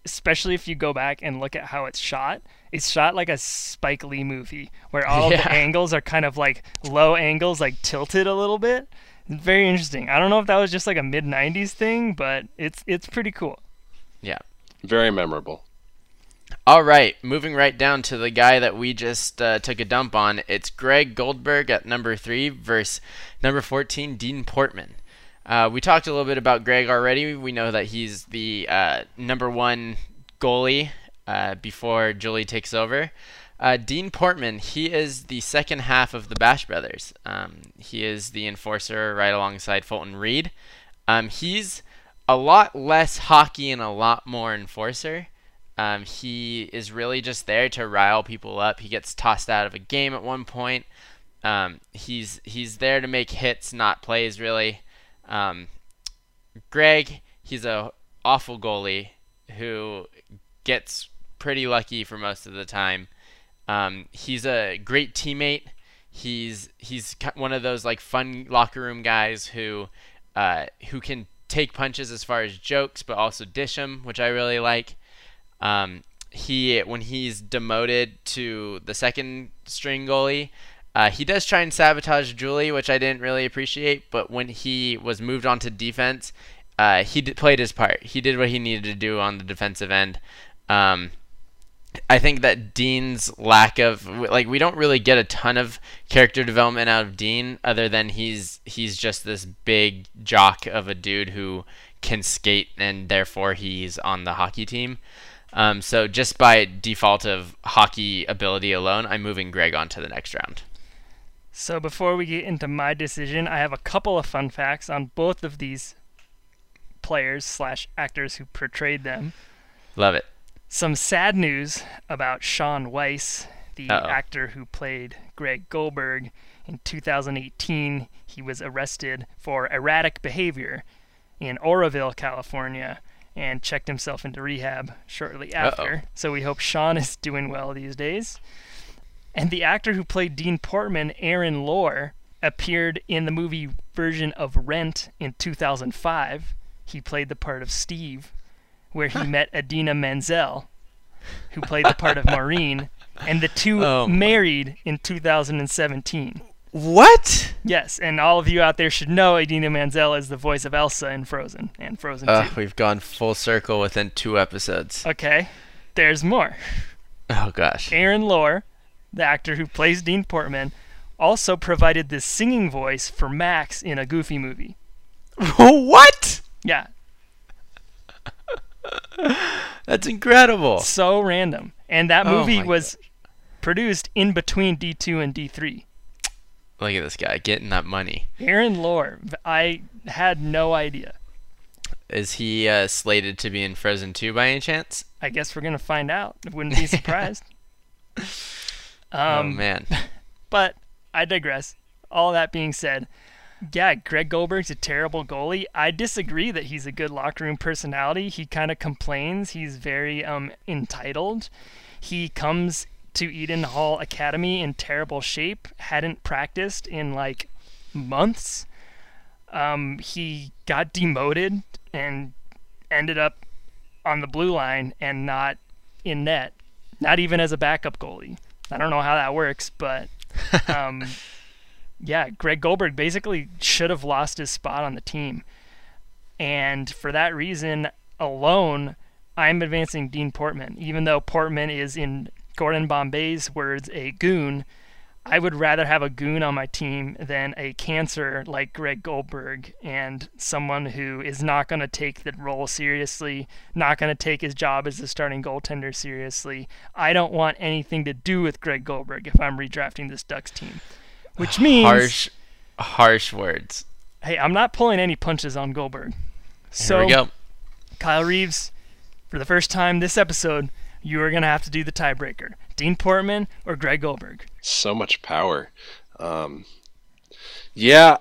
especially if you go back and look at how it's shot, it's shot like a Spike Lee movie where all yeah. the angles are kind of like low angles, like tilted a little bit. Very interesting. I don't know if that was just like a mid nineties thing, but it's it's pretty cool. Yeah. Very memorable. All right, moving right down to the guy that we just uh, took a dump on. It's Greg Goldberg at number three versus number fourteen, Dean Portman. Uh, we talked a little bit about Greg already. We know that he's the uh, number one goalie uh, before Julie takes over. Uh, Dean Portman, he is the second half of the Bash Brothers. Um, he is the enforcer right alongside Fulton Reed. Um, he's a lot less hockey and a lot more enforcer. Um, he is really just there to rile people up. He gets tossed out of a game at one point. Um, he's he's there to make hits, not plays, really. Um, Greg, he's an awful goalie who gets pretty lucky for most of the time. Um, he's a great teammate. He's he's one of those like fun locker room guys who uh, who can take punches as far as jokes, but also dish them, which I really like. Um, he when he's demoted to the second string goalie, uh, he does try and sabotage Julie, which I didn't really appreciate. But when he was moved on to defense, uh, he did, played his part. He did what he needed to do on the defensive end. Um, I think that Dean's lack of like we don't really get a ton of character development out of Dean, other than he's he's just this big jock of a dude who can skate, and therefore he's on the hockey team. Um, so just by default of hockey ability alone, I'm moving Greg on to the next round. So before we get into my decision, I have a couple of fun facts on both of these players slash actors who portrayed them. Love it. Some sad news about Sean Weiss, the Uh-oh. actor who played Greg Goldberg. In two thousand eighteen, he was arrested for erratic behavior in Oroville, California, and checked himself into rehab shortly after. Uh-oh. So we hope Sean is doing well these days. And the actor who played Dean Portman, Aaron Lohr, appeared in the movie version of Rent in two thousand five. He played the part of Steve, where he met Idina Menzel, who played the part of Maureen, and the two oh, married in two thousand seventeen. What? Yes, and all of you out there should know Idina Menzel is the voice of Elsa in Frozen and Frozen uh, two. We've gone full circle within two episodes. Okay, there's more. Oh, gosh. Aaron Lohr, the actor who plays Dean Portman, also provided the singing voice for Max in a Goofy movie. What? Yeah. That's incredible. So random. And that movie oh was God. produced in between D two and D three. Look at this guy getting that money. Aaron Lohr, I had no idea. Is he uh, slated to be in Frozen two by any chance? I guess we're gonna find out. Wouldn't be surprised. um, oh man! But I digress. All that being said, yeah, Greg Goldberg's a terrible goalie. I disagree that he's a good locker room personality. He kind of complains. He's very um entitled. He comes to Eden Hall Academy in terrible shape, hadn't practiced in like months. Um, he got demoted and ended up on the blue line and not in net, not even as a backup goalie. I don't know how that works, but um, yeah, Greg Goldberg basically should have lost his spot on the team. And for that reason alone, I'm advancing Dean Portman, even though Portman is in Gordon Bombay's words, a goon. I would rather have a goon on my team than a cancer like Greg Goldberg and someone who is not going to take the role seriously, not going to take his job as the starting goaltender seriously. I don't want anything to do with Greg Goldberg if I'm redrafting this Ducks team, which means harsh, harsh words. Hey, I'm not pulling any punches on Goldberg. Here so, we go. Kyle Reeves, for the first time this episode, you are going to have to do the tiebreaker. Dean Portman or Greg Goldberg? So much power. Um, yeah,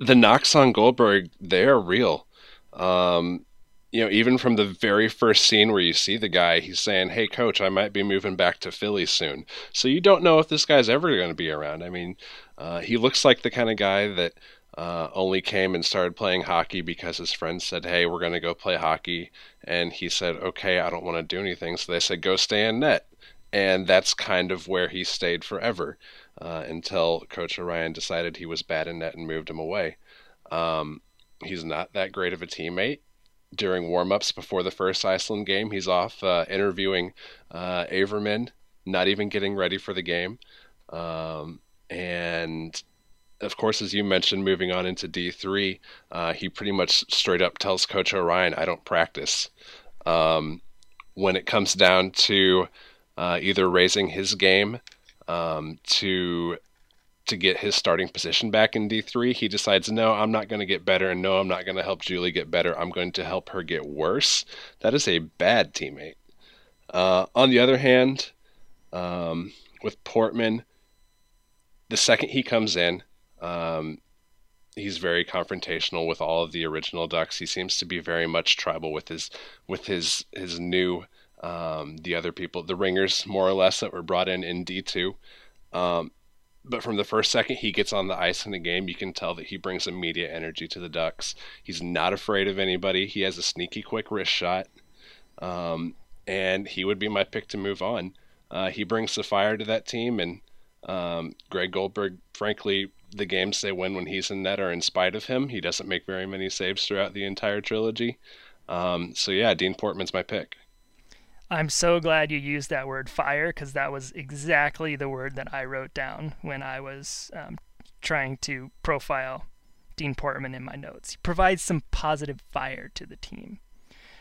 the knocks on Goldberg, they are real. Um, you know, even from the very first scene where you see the guy, he's saying, hey, coach, I might be moving back to Philly soon. So you don't know if this guy's ever going to be around. I mean, uh, he looks like the kind of guy that uh, only came and started playing hockey because his friends said, hey, we're going to go play hockey. And he said, okay, I don't want to do anything. So they said, go stay in net. And that's kind of where he stayed forever uh, until Coach Orion decided he was bad in net and moved him away. Um, he's not that great of a teammate. During warm-ups before the first Iceland game, he's off uh, interviewing uh, Averman, not even getting ready for the game. Um, and, of course, as you mentioned, moving on into D three, uh, he pretty much straight up tells Coach Orion, I don't practice. Um, when it comes down to uh, either raising his game um, to... to get his starting position back in D three, he decides, no, I'm not going to get better, and no, I'm not going to help Julie get better. I'm going to help her get worse. That is a bad teammate. Uh, on the other hand, um, with Portman, the second he comes in, um, he's very confrontational with all of the original Ducks. He seems to be very much tribal with his with his his new um, the other people, the ringers more or less that were brought in in D two. Um, But from the first second he gets on the ice in the game, you can tell that he brings immediate energy to the Ducks. He's not afraid of anybody. He has a sneaky quick wrist shot. Um, and he would be my pick to move on. Uh, he brings the fire to that team. And um, Greg Goldberg, frankly, the games they win when he's in net are in spite of him. He doesn't make very many saves throughout the entire trilogy. Um, so, yeah, Dean Portman's my pick. I'm so glad you used that word fire, because that was exactly the word that I wrote down when I was um, trying to profile Dean Portman in my notes. He provides some positive fire to the team.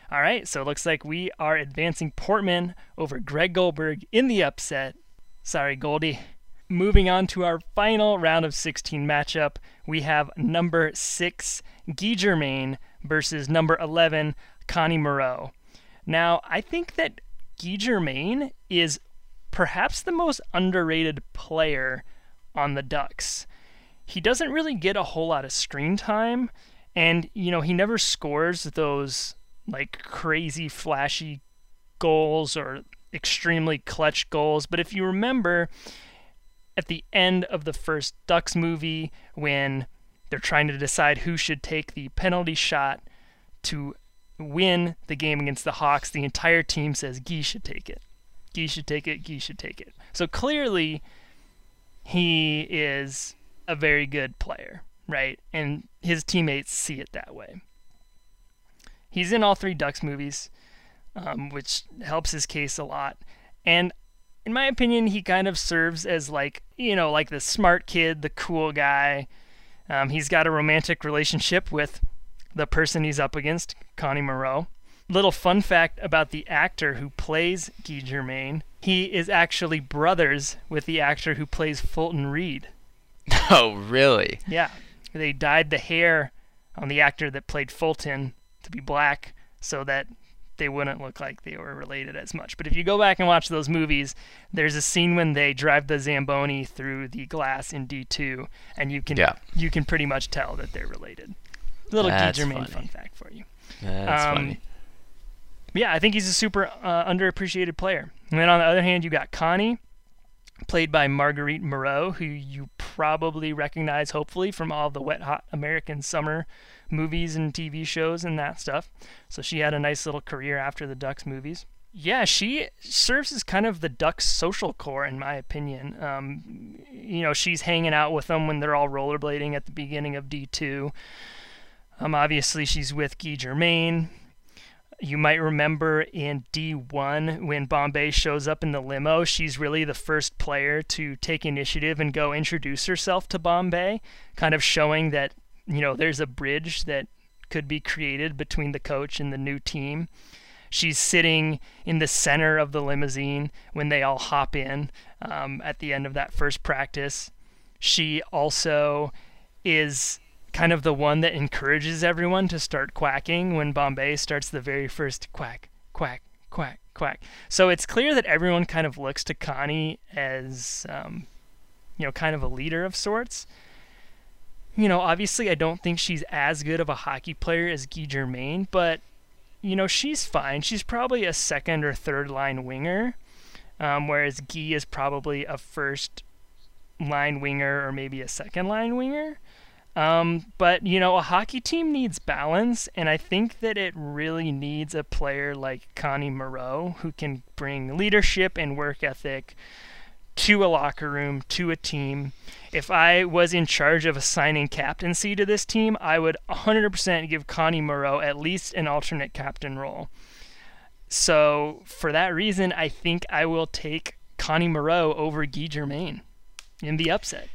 All right, so it looks like we are advancing Portman over Greg Goldberg in the upset. Sorry, Goldie. Moving on to our final round of sixteen matchup, we have number six, Guy Germain, versus number eleven, Connie Moreau. Now, I think that Guy Germain is perhaps the most underrated player on the Ducks. He doesn't really get a whole lot of screen time, and, you know, he never scores those, like, crazy flashy goals or extremely clutch goals. But if you remember, at the end of the first Ducks movie, when they're trying to decide who should take the penalty shot to win the game against the Hawks, the entire team says Guy should take it. Guy should take it. Guy should take it. So clearly, he is a very good player, right? And his teammates see it that way. He's in all three Ducks movies, um, which helps his case a lot. And in my opinion, he kind of serves as like, you know, like the smart kid, the cool guy. Um, he's got a romantic relationship with the person he's up against, Connie Moreau. Little fun fact about the actor who plays Guy Germain: he is actually brothers with the actor who plays Fulton Reed. Oh, really? Yeah. They dyed the hair on the actor that played Fulton to be black so that they wouldn't look like they were related as much. But if you go back and watch those movies, there's a scene when they drive the Zamboni through the glass in D two, and you can, yeah. you can pretty much tell that they're related. Little Guy Germain fun fact for you. That's um, funny. Yeah, I think he's a super uh, underappreciated player. And then on the other hand, you got Connie, played by Marguerite Moreau, who you probably recognize, hopefully, from all the Wet Hot American Summer movies and T V shows and that stuff. So she had a nice little career after the Ducks movies. Yeah, she serves as kind of the Ducks' social core, in my opinion. Um, you know, she's hanging out with them when they're all rollerblading at the beginning of D two. Um, obviously, she's with Guy Germain. You might remember in D one, when Bombay shows up in the limo, she's really the first player to take initiative and go introduce herself to Bombay, kind of showing that, you know, there's a bridge that could be created between the coach and the new team. She's sitting in the center of the limousine when they all hop in um, at the end of that first practice. She also is kind of the one that encourages everyone to start quacking when Bombay starts the very first quack, quack, quack, quack. So it's clear that everyone kind of looks to Connie as, um, you know, kind of a leader of sorts. You know, obviously I don't think she's as good of a hockey player as Guy Germain, but you know, she's fine. She's probably a second or third line winger, um, whereas Guy is probably a first line winger or maybe a second line winger. Um, but, you know, a hockey team needs balance, and I think that it really needs a player like Connie Moreau who can bring leadership and work ethic to a locker room, to a team. If I was in charge of assigning captaincy to this team, I would one hundred percent give Connie Moreau at least an alternate captain role. So for that reason, I think I will take Connie Moreau over Guy Germain in the upset.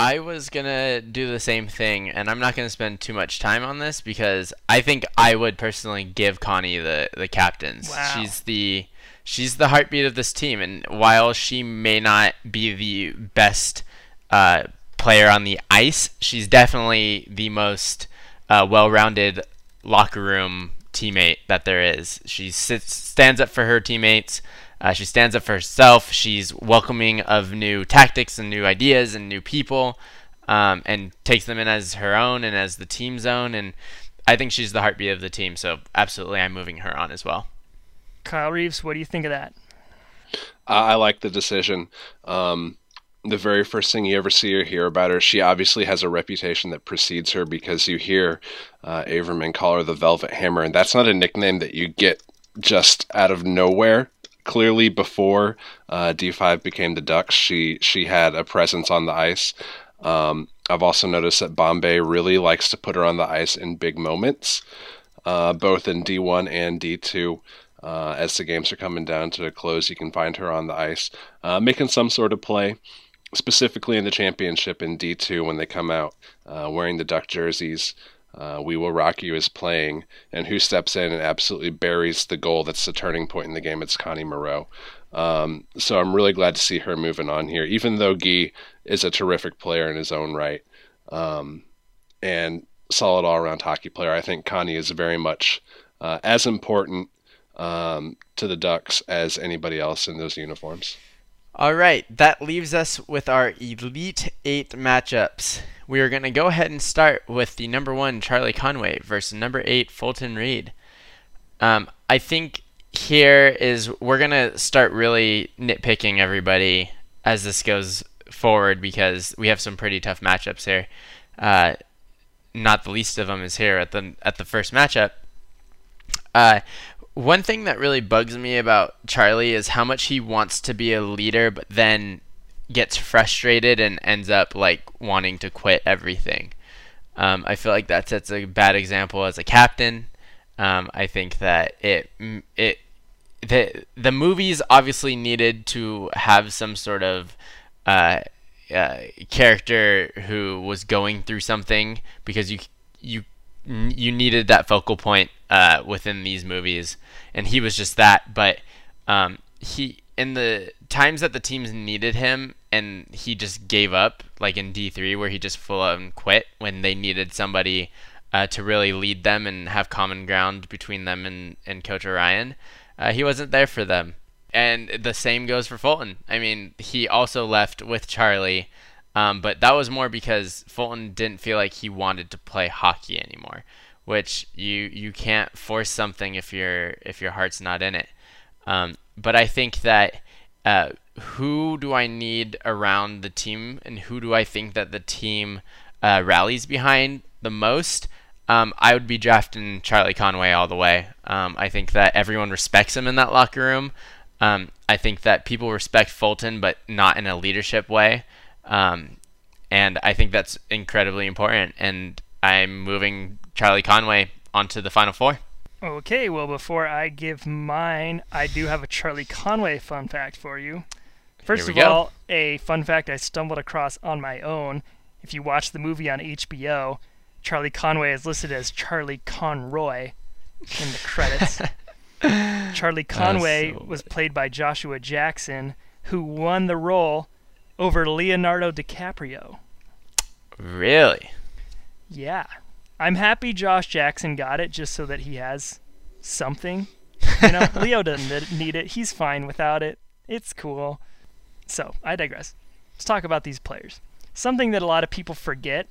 I was going to do the same thing, and I'm not going to spend too much time on this because I think I would personally give Connie the, the captains. Wow. She's the she's the heartbeat of this team, and while she may not be the best uh, player on the ice, she's definitely the most uh, well-rounded locker room teammate that there is. She sits, stands up for her teammates. Uh, she stands up for herself. She's welcoming of new tactics and new ideas and new people, um, and takes them in as her own and as the team's own. And I think she's the heartbeat of the team. So absolutely, I'm moving her on as well. Kyle Reeves, what do you think of that? I like the decision. Um, the very first thing you ever see or hear about her, she obviously has a reputation that precedes her because you hear uh, Averman call her the Velvet Hammer. And that's not a nickname that you get just out of nowhere. Clearly, before uh, D five became the Ducks, she she had a presence on the ice. Um, I've also noticed that Bombay really likes to put her on the ice in big moments, uh, both in D one and D two. Uh, as the games are coming down to a close, you can find her on the ice, uh, making some sort of play, specifically in the championship in D two when they come out uh, wearing the Duck jerseys. Uh, We Will Rock You is playing, and who steps in and absolutely buries the goal that's the turning point in the game? It's Connie Moreau. Um, so I'm really glad to see her moving on here, even though Guy is a terrific player in his own right um, and solid all-around hockey player. I think Connie is very much uh, as important um, to the Ducks as anybody else in those uniforms. All right, that leaves us with our Elite Eight matchups. We are going to go ahead and start with the number one, Charlie Conway, versus number eight, Fulton Reed. Um, I think here is we're going to start really nitpicking everybody as this goes forward because we have some pretty tough matchups here. Uh, not the least of them is here at the, at the first matchup. Uh, One thing that really bugs me about Charlie is how much he wants to be a leader, but then gets frustrated and ends up like wanting to quit everything. Um, I feel like that sets a bad example as a captain. Um, I think that it it the the movies obviously needed to have some sort of uh, uh, character who was going through something because you you you needed that focal point uh, within these movies, and he was just that. But um, he, in the times that the teams needed him and he just gave up, like in D three where he just full-on quit when they needed somebody uh, to really lead them and have common ground between them and, and Coach Orion, uh, he wasn't there for them. And the same goes for Fulton. I mean, he also left with Charlie, um, but that was more because Fulton didn't feel like he wanted to play hockey anymore, which you you can't force something if your if your heart's not in it. Um, but I think that uh, who do I need around the team, and who do I think that the team uh, rallies behind the most? Um, I would be drafting Charlie Conway all the way. Um, I think that everyone respects him in that locker room. Um, I think that people respect Fulton, but not in a leadership way. Um, and I think that's incredibly important. And I'm moving Charlie Conway onto the final four. Okay, well, before I give mine, I do have a Charlie Conway fun fact for you. First of go. all, a fun fact I stumbled across on my own. If you watch the movie on H B O, Charlie Conway is listed as Charlie Conroy in the credits. Charlie Conway so was played by Joshua Jackson, who won the role over Leonardo DiCaprio. Really? Yeah. I'm happy Josh Jackson got it just so that he has something. You know, Leo doesn't need it. He's fine without it. It's cool. So, I digress. Let's talk about these players. Something that a lot of people forget,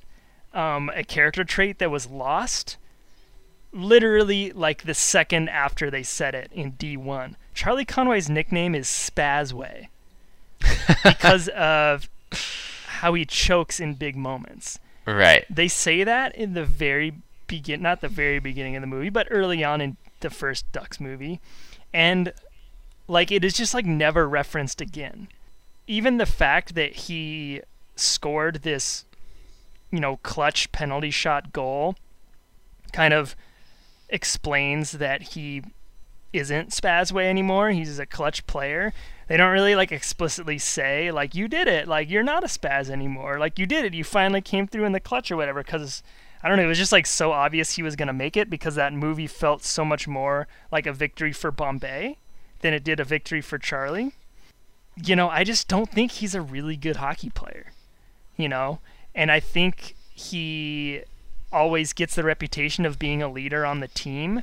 um, a character trait that was lost literally like the second after they said it in D one. Charlie Conway's nickname is Spazway because of how he chokes in big moments. Right. They say that in the very begin, not the very beginning of the movie, but early on in the first Ducks movie. And like it is just like never referenced again. Even the fact that he scored this, you know, clutch penalty shot goal kind of explains that he isn't Spazway anymore. He's a clutch player. They don't really like explicitly say like, you did it, like you're not a spaz anymore, like you did it, you finally came through in the clutch or whatever, because I don't know, it was just like so obvious he was gonna make it, because that movie felt so much more like a victory for Bombay than it did a victory for Charlie. You know, I just don't think he's a really good hockey player, you know, and I think he always gets the reputation of being a leader on the team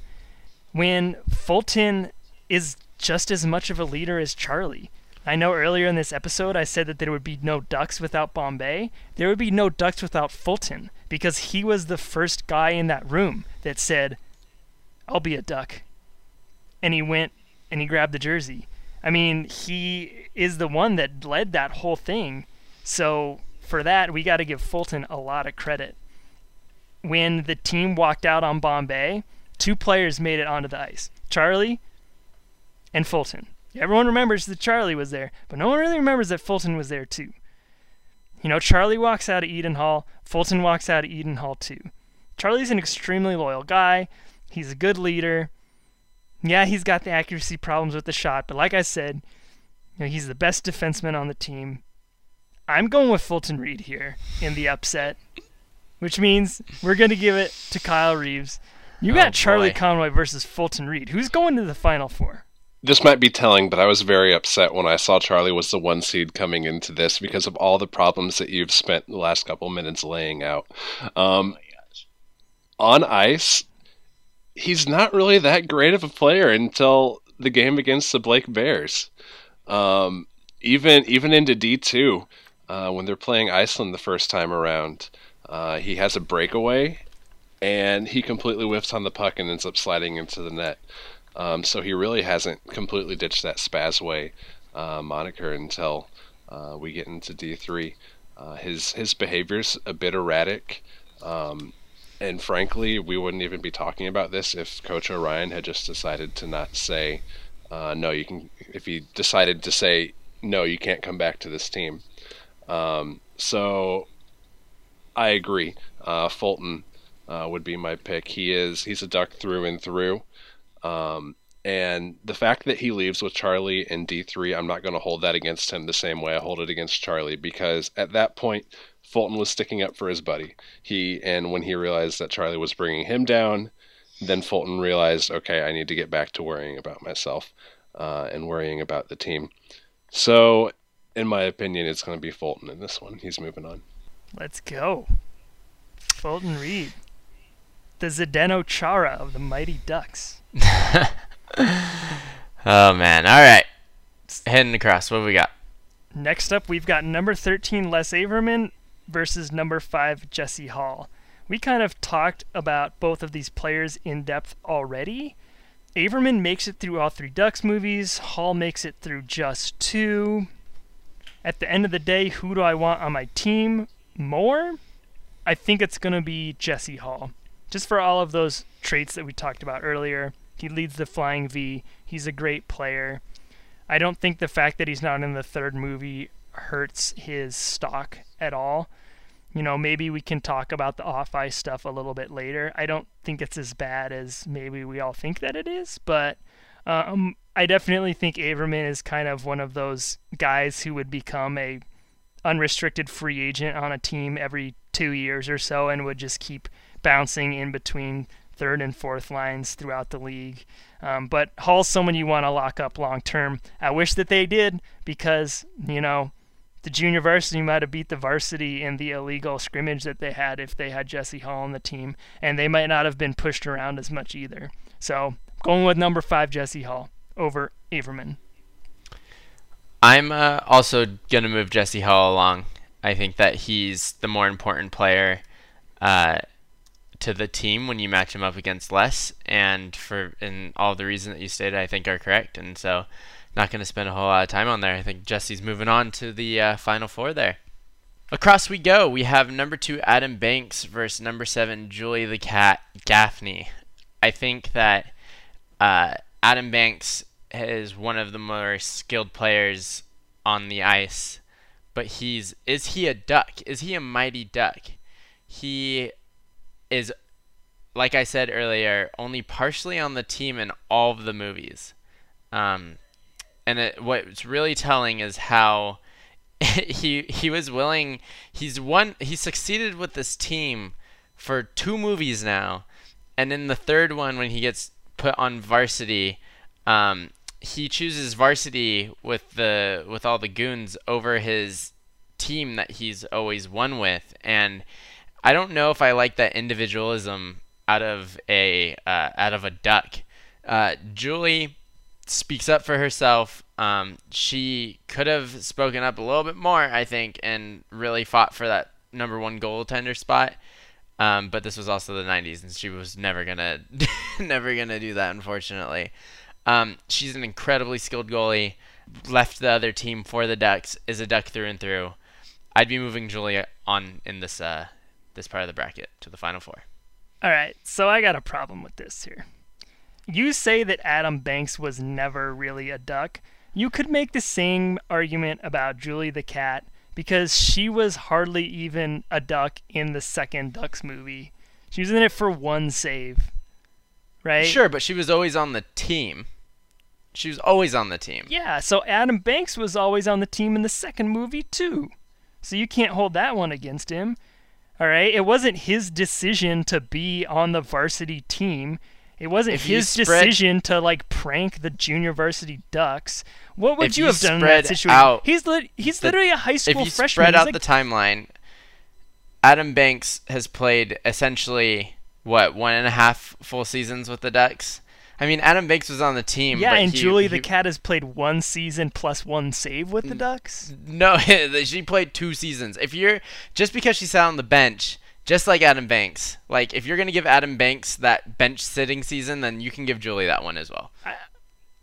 when Fulton is just as much of a leader as Charlie. I know earlier in this episode I said that there would be no Ducks without Bombay. There would be no Ducks without Fulton, because he was the first guy in that room that said, I'll be a Duck. And he went and he grabbed the jersey. I mean, he is the one that led that whole thing. So for that, we got to give Fulton a lot of credit. When the team walked out on Bombay, two players made it onto the ice, Charlie and Fulton. Everyone remembers that Charlie was there, but no one really remembers that Fulton was there too. You know, Charlie walks out of Eden Hall, Fulton walks out of Eden Hall too. Charlie's an extremely loyal guy. He's a good leader. Yeah, he's got the accuracy problems with the shot, but like I said, you know, he's the best defenseman on the team. I'm going with Fulton Reed here in the upset, which means we're going to give it to Kyle Reeves. You got oh, Charlie boy. Conway versus Fulton Reed. Who's going to the Final Four? This might be telling, but I was very upset when I saw Charlie was the one seed coming into this because of all the problems that you've spent the last couple minutes laying out. Um, on ice, he's not really that great of a player until the game against the Blake Bears. Um, even even into D two, uh, when they're playing Iceland the first time around, uh, he has a breakaway, and he completely whiffs on the puck and ends up sliding into the net. Um, so he really hasn't completely ditched that Spazway uh, moniker until uh, we get into D three. Uh, his his behavior's a bit erratic, um, and frankly, we wouldn't even be talking about this if Coach O'Ryan had just decided to not say uh, no. You can if he decided to say no, you can't come back to this team. Um, so I agree. Uh, Fulton uh, would be my pick. He is he's a Duck through and through. Um, and the fact that he leaves with Charlie in D three, I'm not going to hold that against him the same way I hold it against Charlie, because at that point, Fulton was sticking up for his buddy. He, and when he realized that Charlie was bringing him down, then Fulton realized, okay, I need to get back to worrying about myself, uh, and worrying about the team. So in my opinion, it's going to be Fulton in this one. He's moving on. Let's go. Fulton Reed, the Zdeno Chara of the Mighty Ducks. Oh man, alright, heading across. What have we got next up? We've got number thirteen Les Averman versus number five Jesse Hall. We kind of talked about both of these players in depth already. Averman makes it through all three Ducks movies. Hall makes it through just two. At the end of the day, who do I want on my team more? I think it's going to be Jesse Hall, just for all of those traits that we talked about earlier. He leads the Flying V. He's a great player. I don't think the fact that he's not in the third movie hurts his stock at all. You know, maybe we can talk about the off-ice stuff a little bit later. I don't think it's as bad as maybe we all think that it is, but um, I definitely think Averman is kind of one of those guys who would become a unrestricted free agent on a team every two years or so and would just keep bouncing in between third and fourth lines throughout the league. Um, but Hall's someone you want to lock up long term. I wish that they did, because, you know, the junior varsity might have beat the varsity in the illegal scrimmage that they had if they had Jesse Hall on the team, and they might not have been pushed around as much either. So going with number five Jesse Hall over Averman. I'm uh, also going to move Jesse Hall along. I think that he's the more important player uh, to the team when you match him up against Les, and for and all the reasons that you stated, I think, are correct. And so, not going to spend a whole lot of time on there. I think Jesse's moving on to the uh, final four there. Across we go. We have number two Adam Banks versus number seven Julie the Cat Gaffney. I think that uh, Adam Banks is one of the more skilled players on the ice, but he's is he a duck? Is he a mighty duck? He is, like I said earlier, only partially on the team in all of the movies. Um, and it, what's really telling is how he he was willing. He's won. He succeeded with this team for two movies now, and in the third one, when he gets put on varsity, um, he chooses varsity with the with all the goons over his team that he's always won with. And I don't know if I like that individualism out of a uh, out of a duck. Uh, Julie speaks up for herself. Um, she could have spoken up a little bit more, I think, and really fought for that number one goaltender spot. Um, but this was also the nineties, and she was never gonna never gonna do that, unfortunately. Um, she's an incredibly skilled goalie. Left the other team for the Ducks. Is a Duck through and through. I'd be moving Julie on in this. Uh, this part of the bracket to the final four. All right, so I got a problem with this here. You say that Adam Banks was never really a duck. You could make the same argument about Julie the Cat, because she was hardly even a duck in the second Ducks movie. She was in it for one save, right? Sure, but she was always on the team. She was always on the team. Yeah, so Adam Banks was always on the team in the second movie too. So you can't hold that one against him. All right, it wasn't his decision to be on the varsity team. It wasn't his decision to like prank the junior varsity Ducks. What would you have done in that situation? He's li- he's literally a high school freshman. If you spread out the timeline, Adam Banks has played essentially what one and a half full seasons with the Ducks. I mean, Adam Banks was on the team. Yeah, but and he, Julie he, the Cat has played one season plus one save with the Ducks. No, she played two seasons. If you're just because she sat on the bench, just like Adam Banks, like if you're gonna give Adam Banks that bench sitting season, then you can give Julie that one as well. I,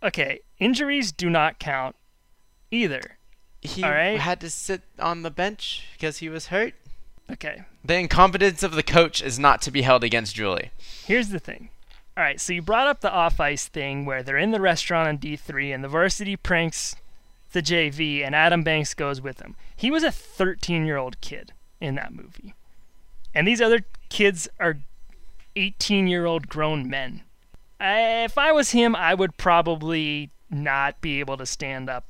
okay, injuries do not count either. He All right? had to sit on the bench because he was hurt. Okay. The incompetence of the coach is not to be held against Julie. Here's the thing. All right, so you brought up the off-ice thing where they're in the restaurant on D three and the varsity pranks the J V and Adam Banks goes with him. He was a thirteen-year-old kid in that movie. And these other kids are eighteen-year-old grown men. I, if I was him, I would probably not be able to stand up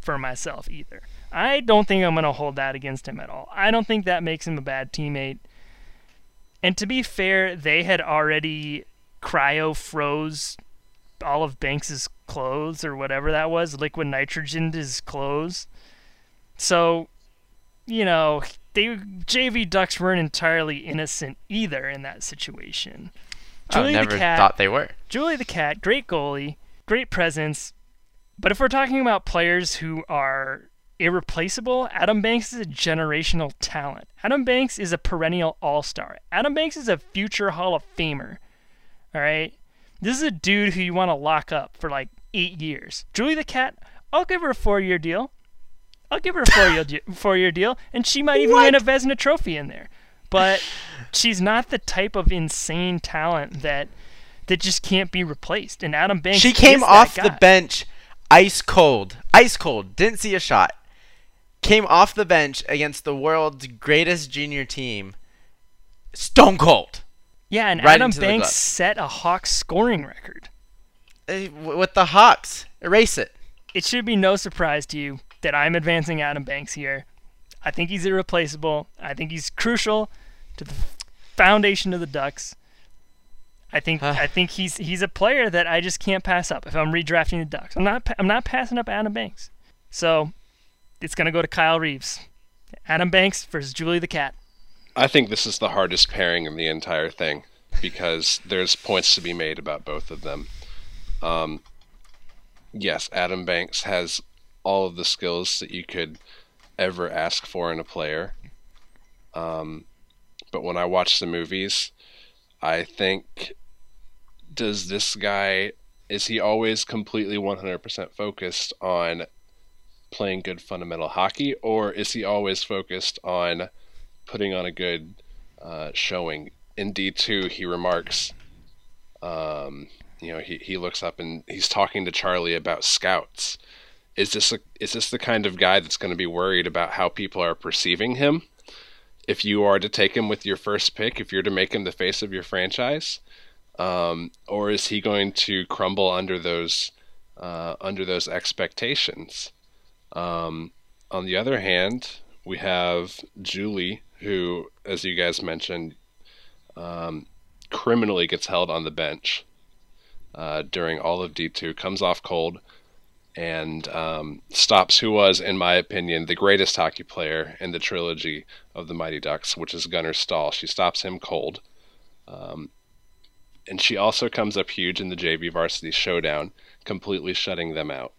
for myself either. I don't think I'm going to hold that against him at all. I don't think that makes him a bad teammate. And to be fair, they had already cryo-froze all of Banks's clothes or whatever that was, liquid nitrogened his clothes. So, you know, they J V Ducks weren't entirely innocent either in that situation. Julie I never the Cat, thought they were. Julie the Cat, great goalie, great presence. But if we're talking about players who are irreplaceable, Adam Banks is a generational talent. Adam Banks is a perennial all-star. Adam Banks is a future Hall of Famer. All right, this is a dude who you want to lock up for like eight years. Julie the Cat, I'll give her a four-year deal. I'll give her a four-year four-year deal, and she might even what? win a Vezina Trophy in there. But she's not the type of insane talent that that just can't be replaced. And Adam Banks, she came off the bench, ice cold, ice cold. Didn't see a shot. Came off the bench against the world's greatest junior team, stone cold. Yeah, and right Adam Banks set a Hawks scoring record. Uh, with the Hawks. Erase it. It should be no surprise to you that I'm advancing Adam Banks here. I think he's irreplaceable. I think he's crucial to the foundation of the Ducks. I think uh, I think he's he's a player that I just can't pass up if I'm redrafting the Ducks. I'm not I'm not passing up Adam Banks. So it's going to go to Kyle Reeves. Adam Banks versus Julie the Cat. I think this is the hardest pairing in the entire thing because there's points to be made about both of them. Um, yes, Adam Banks has all of the skills that you could ever ask for in a player. Um, but when I watch the movies, I think, does this guy, is he always completely one hundred percent focused on playing good fundamental hockey, or is he always focused on putting on a good uh, showing? In D two, he remarks, um, you know, he, he looks up and he's talking to Charlie about scouts. Is this a, is this the kind of guy that's going to be worried about how people are perceiving him? If you are to take him with your first pick, if you're to make him the face of your franchise, um, or is he going to crumble under those uh, under those expectations? Um, on the other hand, we have Julie, who, as you guys mentioned, um, criminally gets held on the bench uh, during all of D two, comes off cold, and um, stops who was, in my opinion, the greatest hockey player in the trilogy of the Mighty Ducks, which is Gunnar Stahl. She stops him cold. Um, and she also comes up huge in the J V Varsity Showdown, completely shutting them out.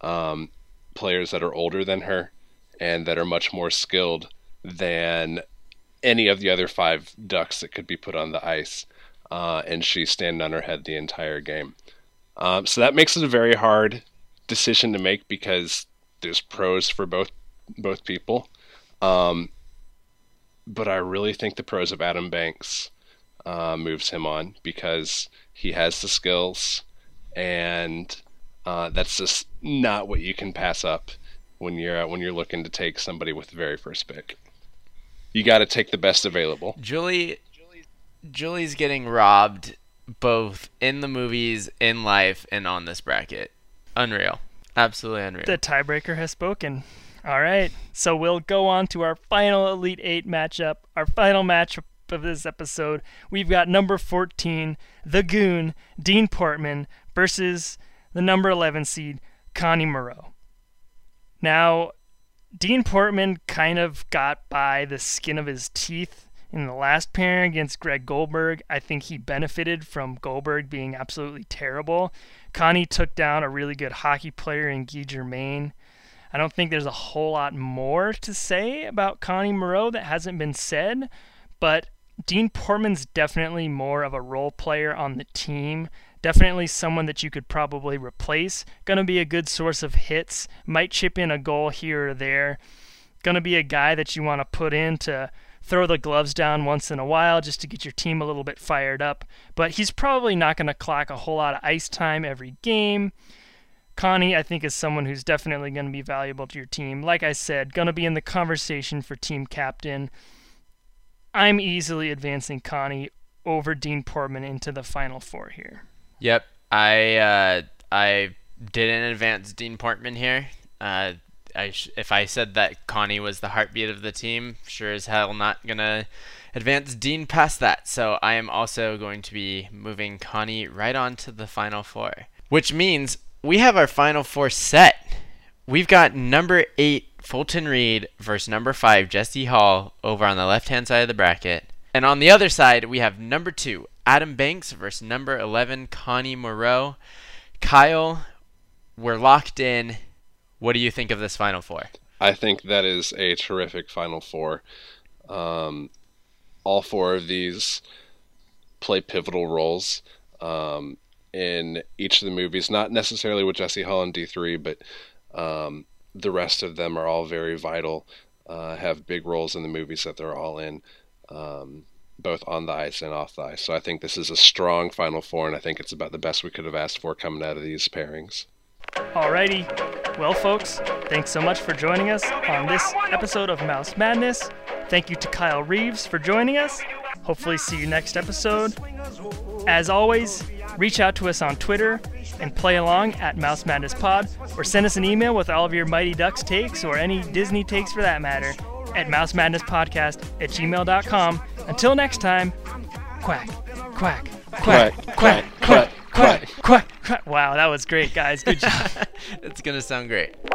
Um, players that are older than her and that are much more skilled than any of the other five Ducks that could be put on the ice. Uh, and she's standing on her head the entire game. Um, so that makes it a very hard decision to make, because there's pros for both both people, um, but I really think the pros of Adam Banks uh, moves him on, because he has the skills, and uh, that's just not what you can pass up when you're when you're looking to take somebody with the very first pick. You got to take the best available. Julie, Julie's getting robbed both in the movies, in life, and on this bracket. Unreal. Absolutely unreal. The tiebreaker has spoken. All right. So we'll go on to our final Elite Eight matchup, our final matchup of this episode. We've got number fourteen, The Goon, Dean Portman, versus the number eleven seed, Connie Moreau. Now, Dean Portman kind of got by the skin of his teeth in the last pairing against Greg Goldberg. I think he benefited from Goldberg being absolutely terrible. Connie took down a really good hockey player in Guy Germain. I don't think there's a whole lot more to say about Connie Moreau that hasn't been said, but Dean Portman's definitely more of a role player on the team. Definitely someone that you could probably replace. Going to be a good source of hits. Might chip in a goal here or there. Going to be a guy that you want to put in to throw the gloves down once in a while just to get your team a little bit fired up. But he's probably not going to clock a whole lot of ice time every game. Connie, I think, is someone who's definitely going to be valuable to your team. Like I said, going to be in the conversation for team captain. I'm easily advancing Connie over Dean Portman into the final four here. Yep. I uh, I didn't advance Dean Portman here. Uh, I sh- if I said that Connie was the heartbeat of the team, sure as hell not going to advance Dean past that. So I am also going to be moving Connie right on to the final four, which means we have our final four set. We've got number eight, Fulton Reed, versus number five, Jesse Hall, over on the left-hand side of the bracket. And on the other side, we have number two, Adam Banks, versus number eleven, Connie Moreau. Kyle, we're locked in. What do you think of this final four? I think that is a terrific final four. Um, all four of these play pivotal roles um, in each of the movies, not necessarily with Jesse Hall in D three, but um, the rest of them are all very vital, uh, have big roles in the movies that they're all in, um, both on the ice and off the ice. So I think this is a strong final four, and I think it's about the best we could have asked for coming out of these pairings. Alrighty. Well, folks, thanks so much for joining us on this episode of Mouse Madness. Thank you to Kyle Reeves for joining us. Hopefully see you next episode. As always, reach out to us on Twitter and play along at Mouse Madness Pod, or send us an email with all of your Mighty Ducks takes, or any Disney takes for that matter, at mouse madness podcast at gmail dot com. Until next time, quack, quack, quack, quack, quack, quack. Quack, quack, quack. Wow, that was great, guys. Good job. It's going to sound great.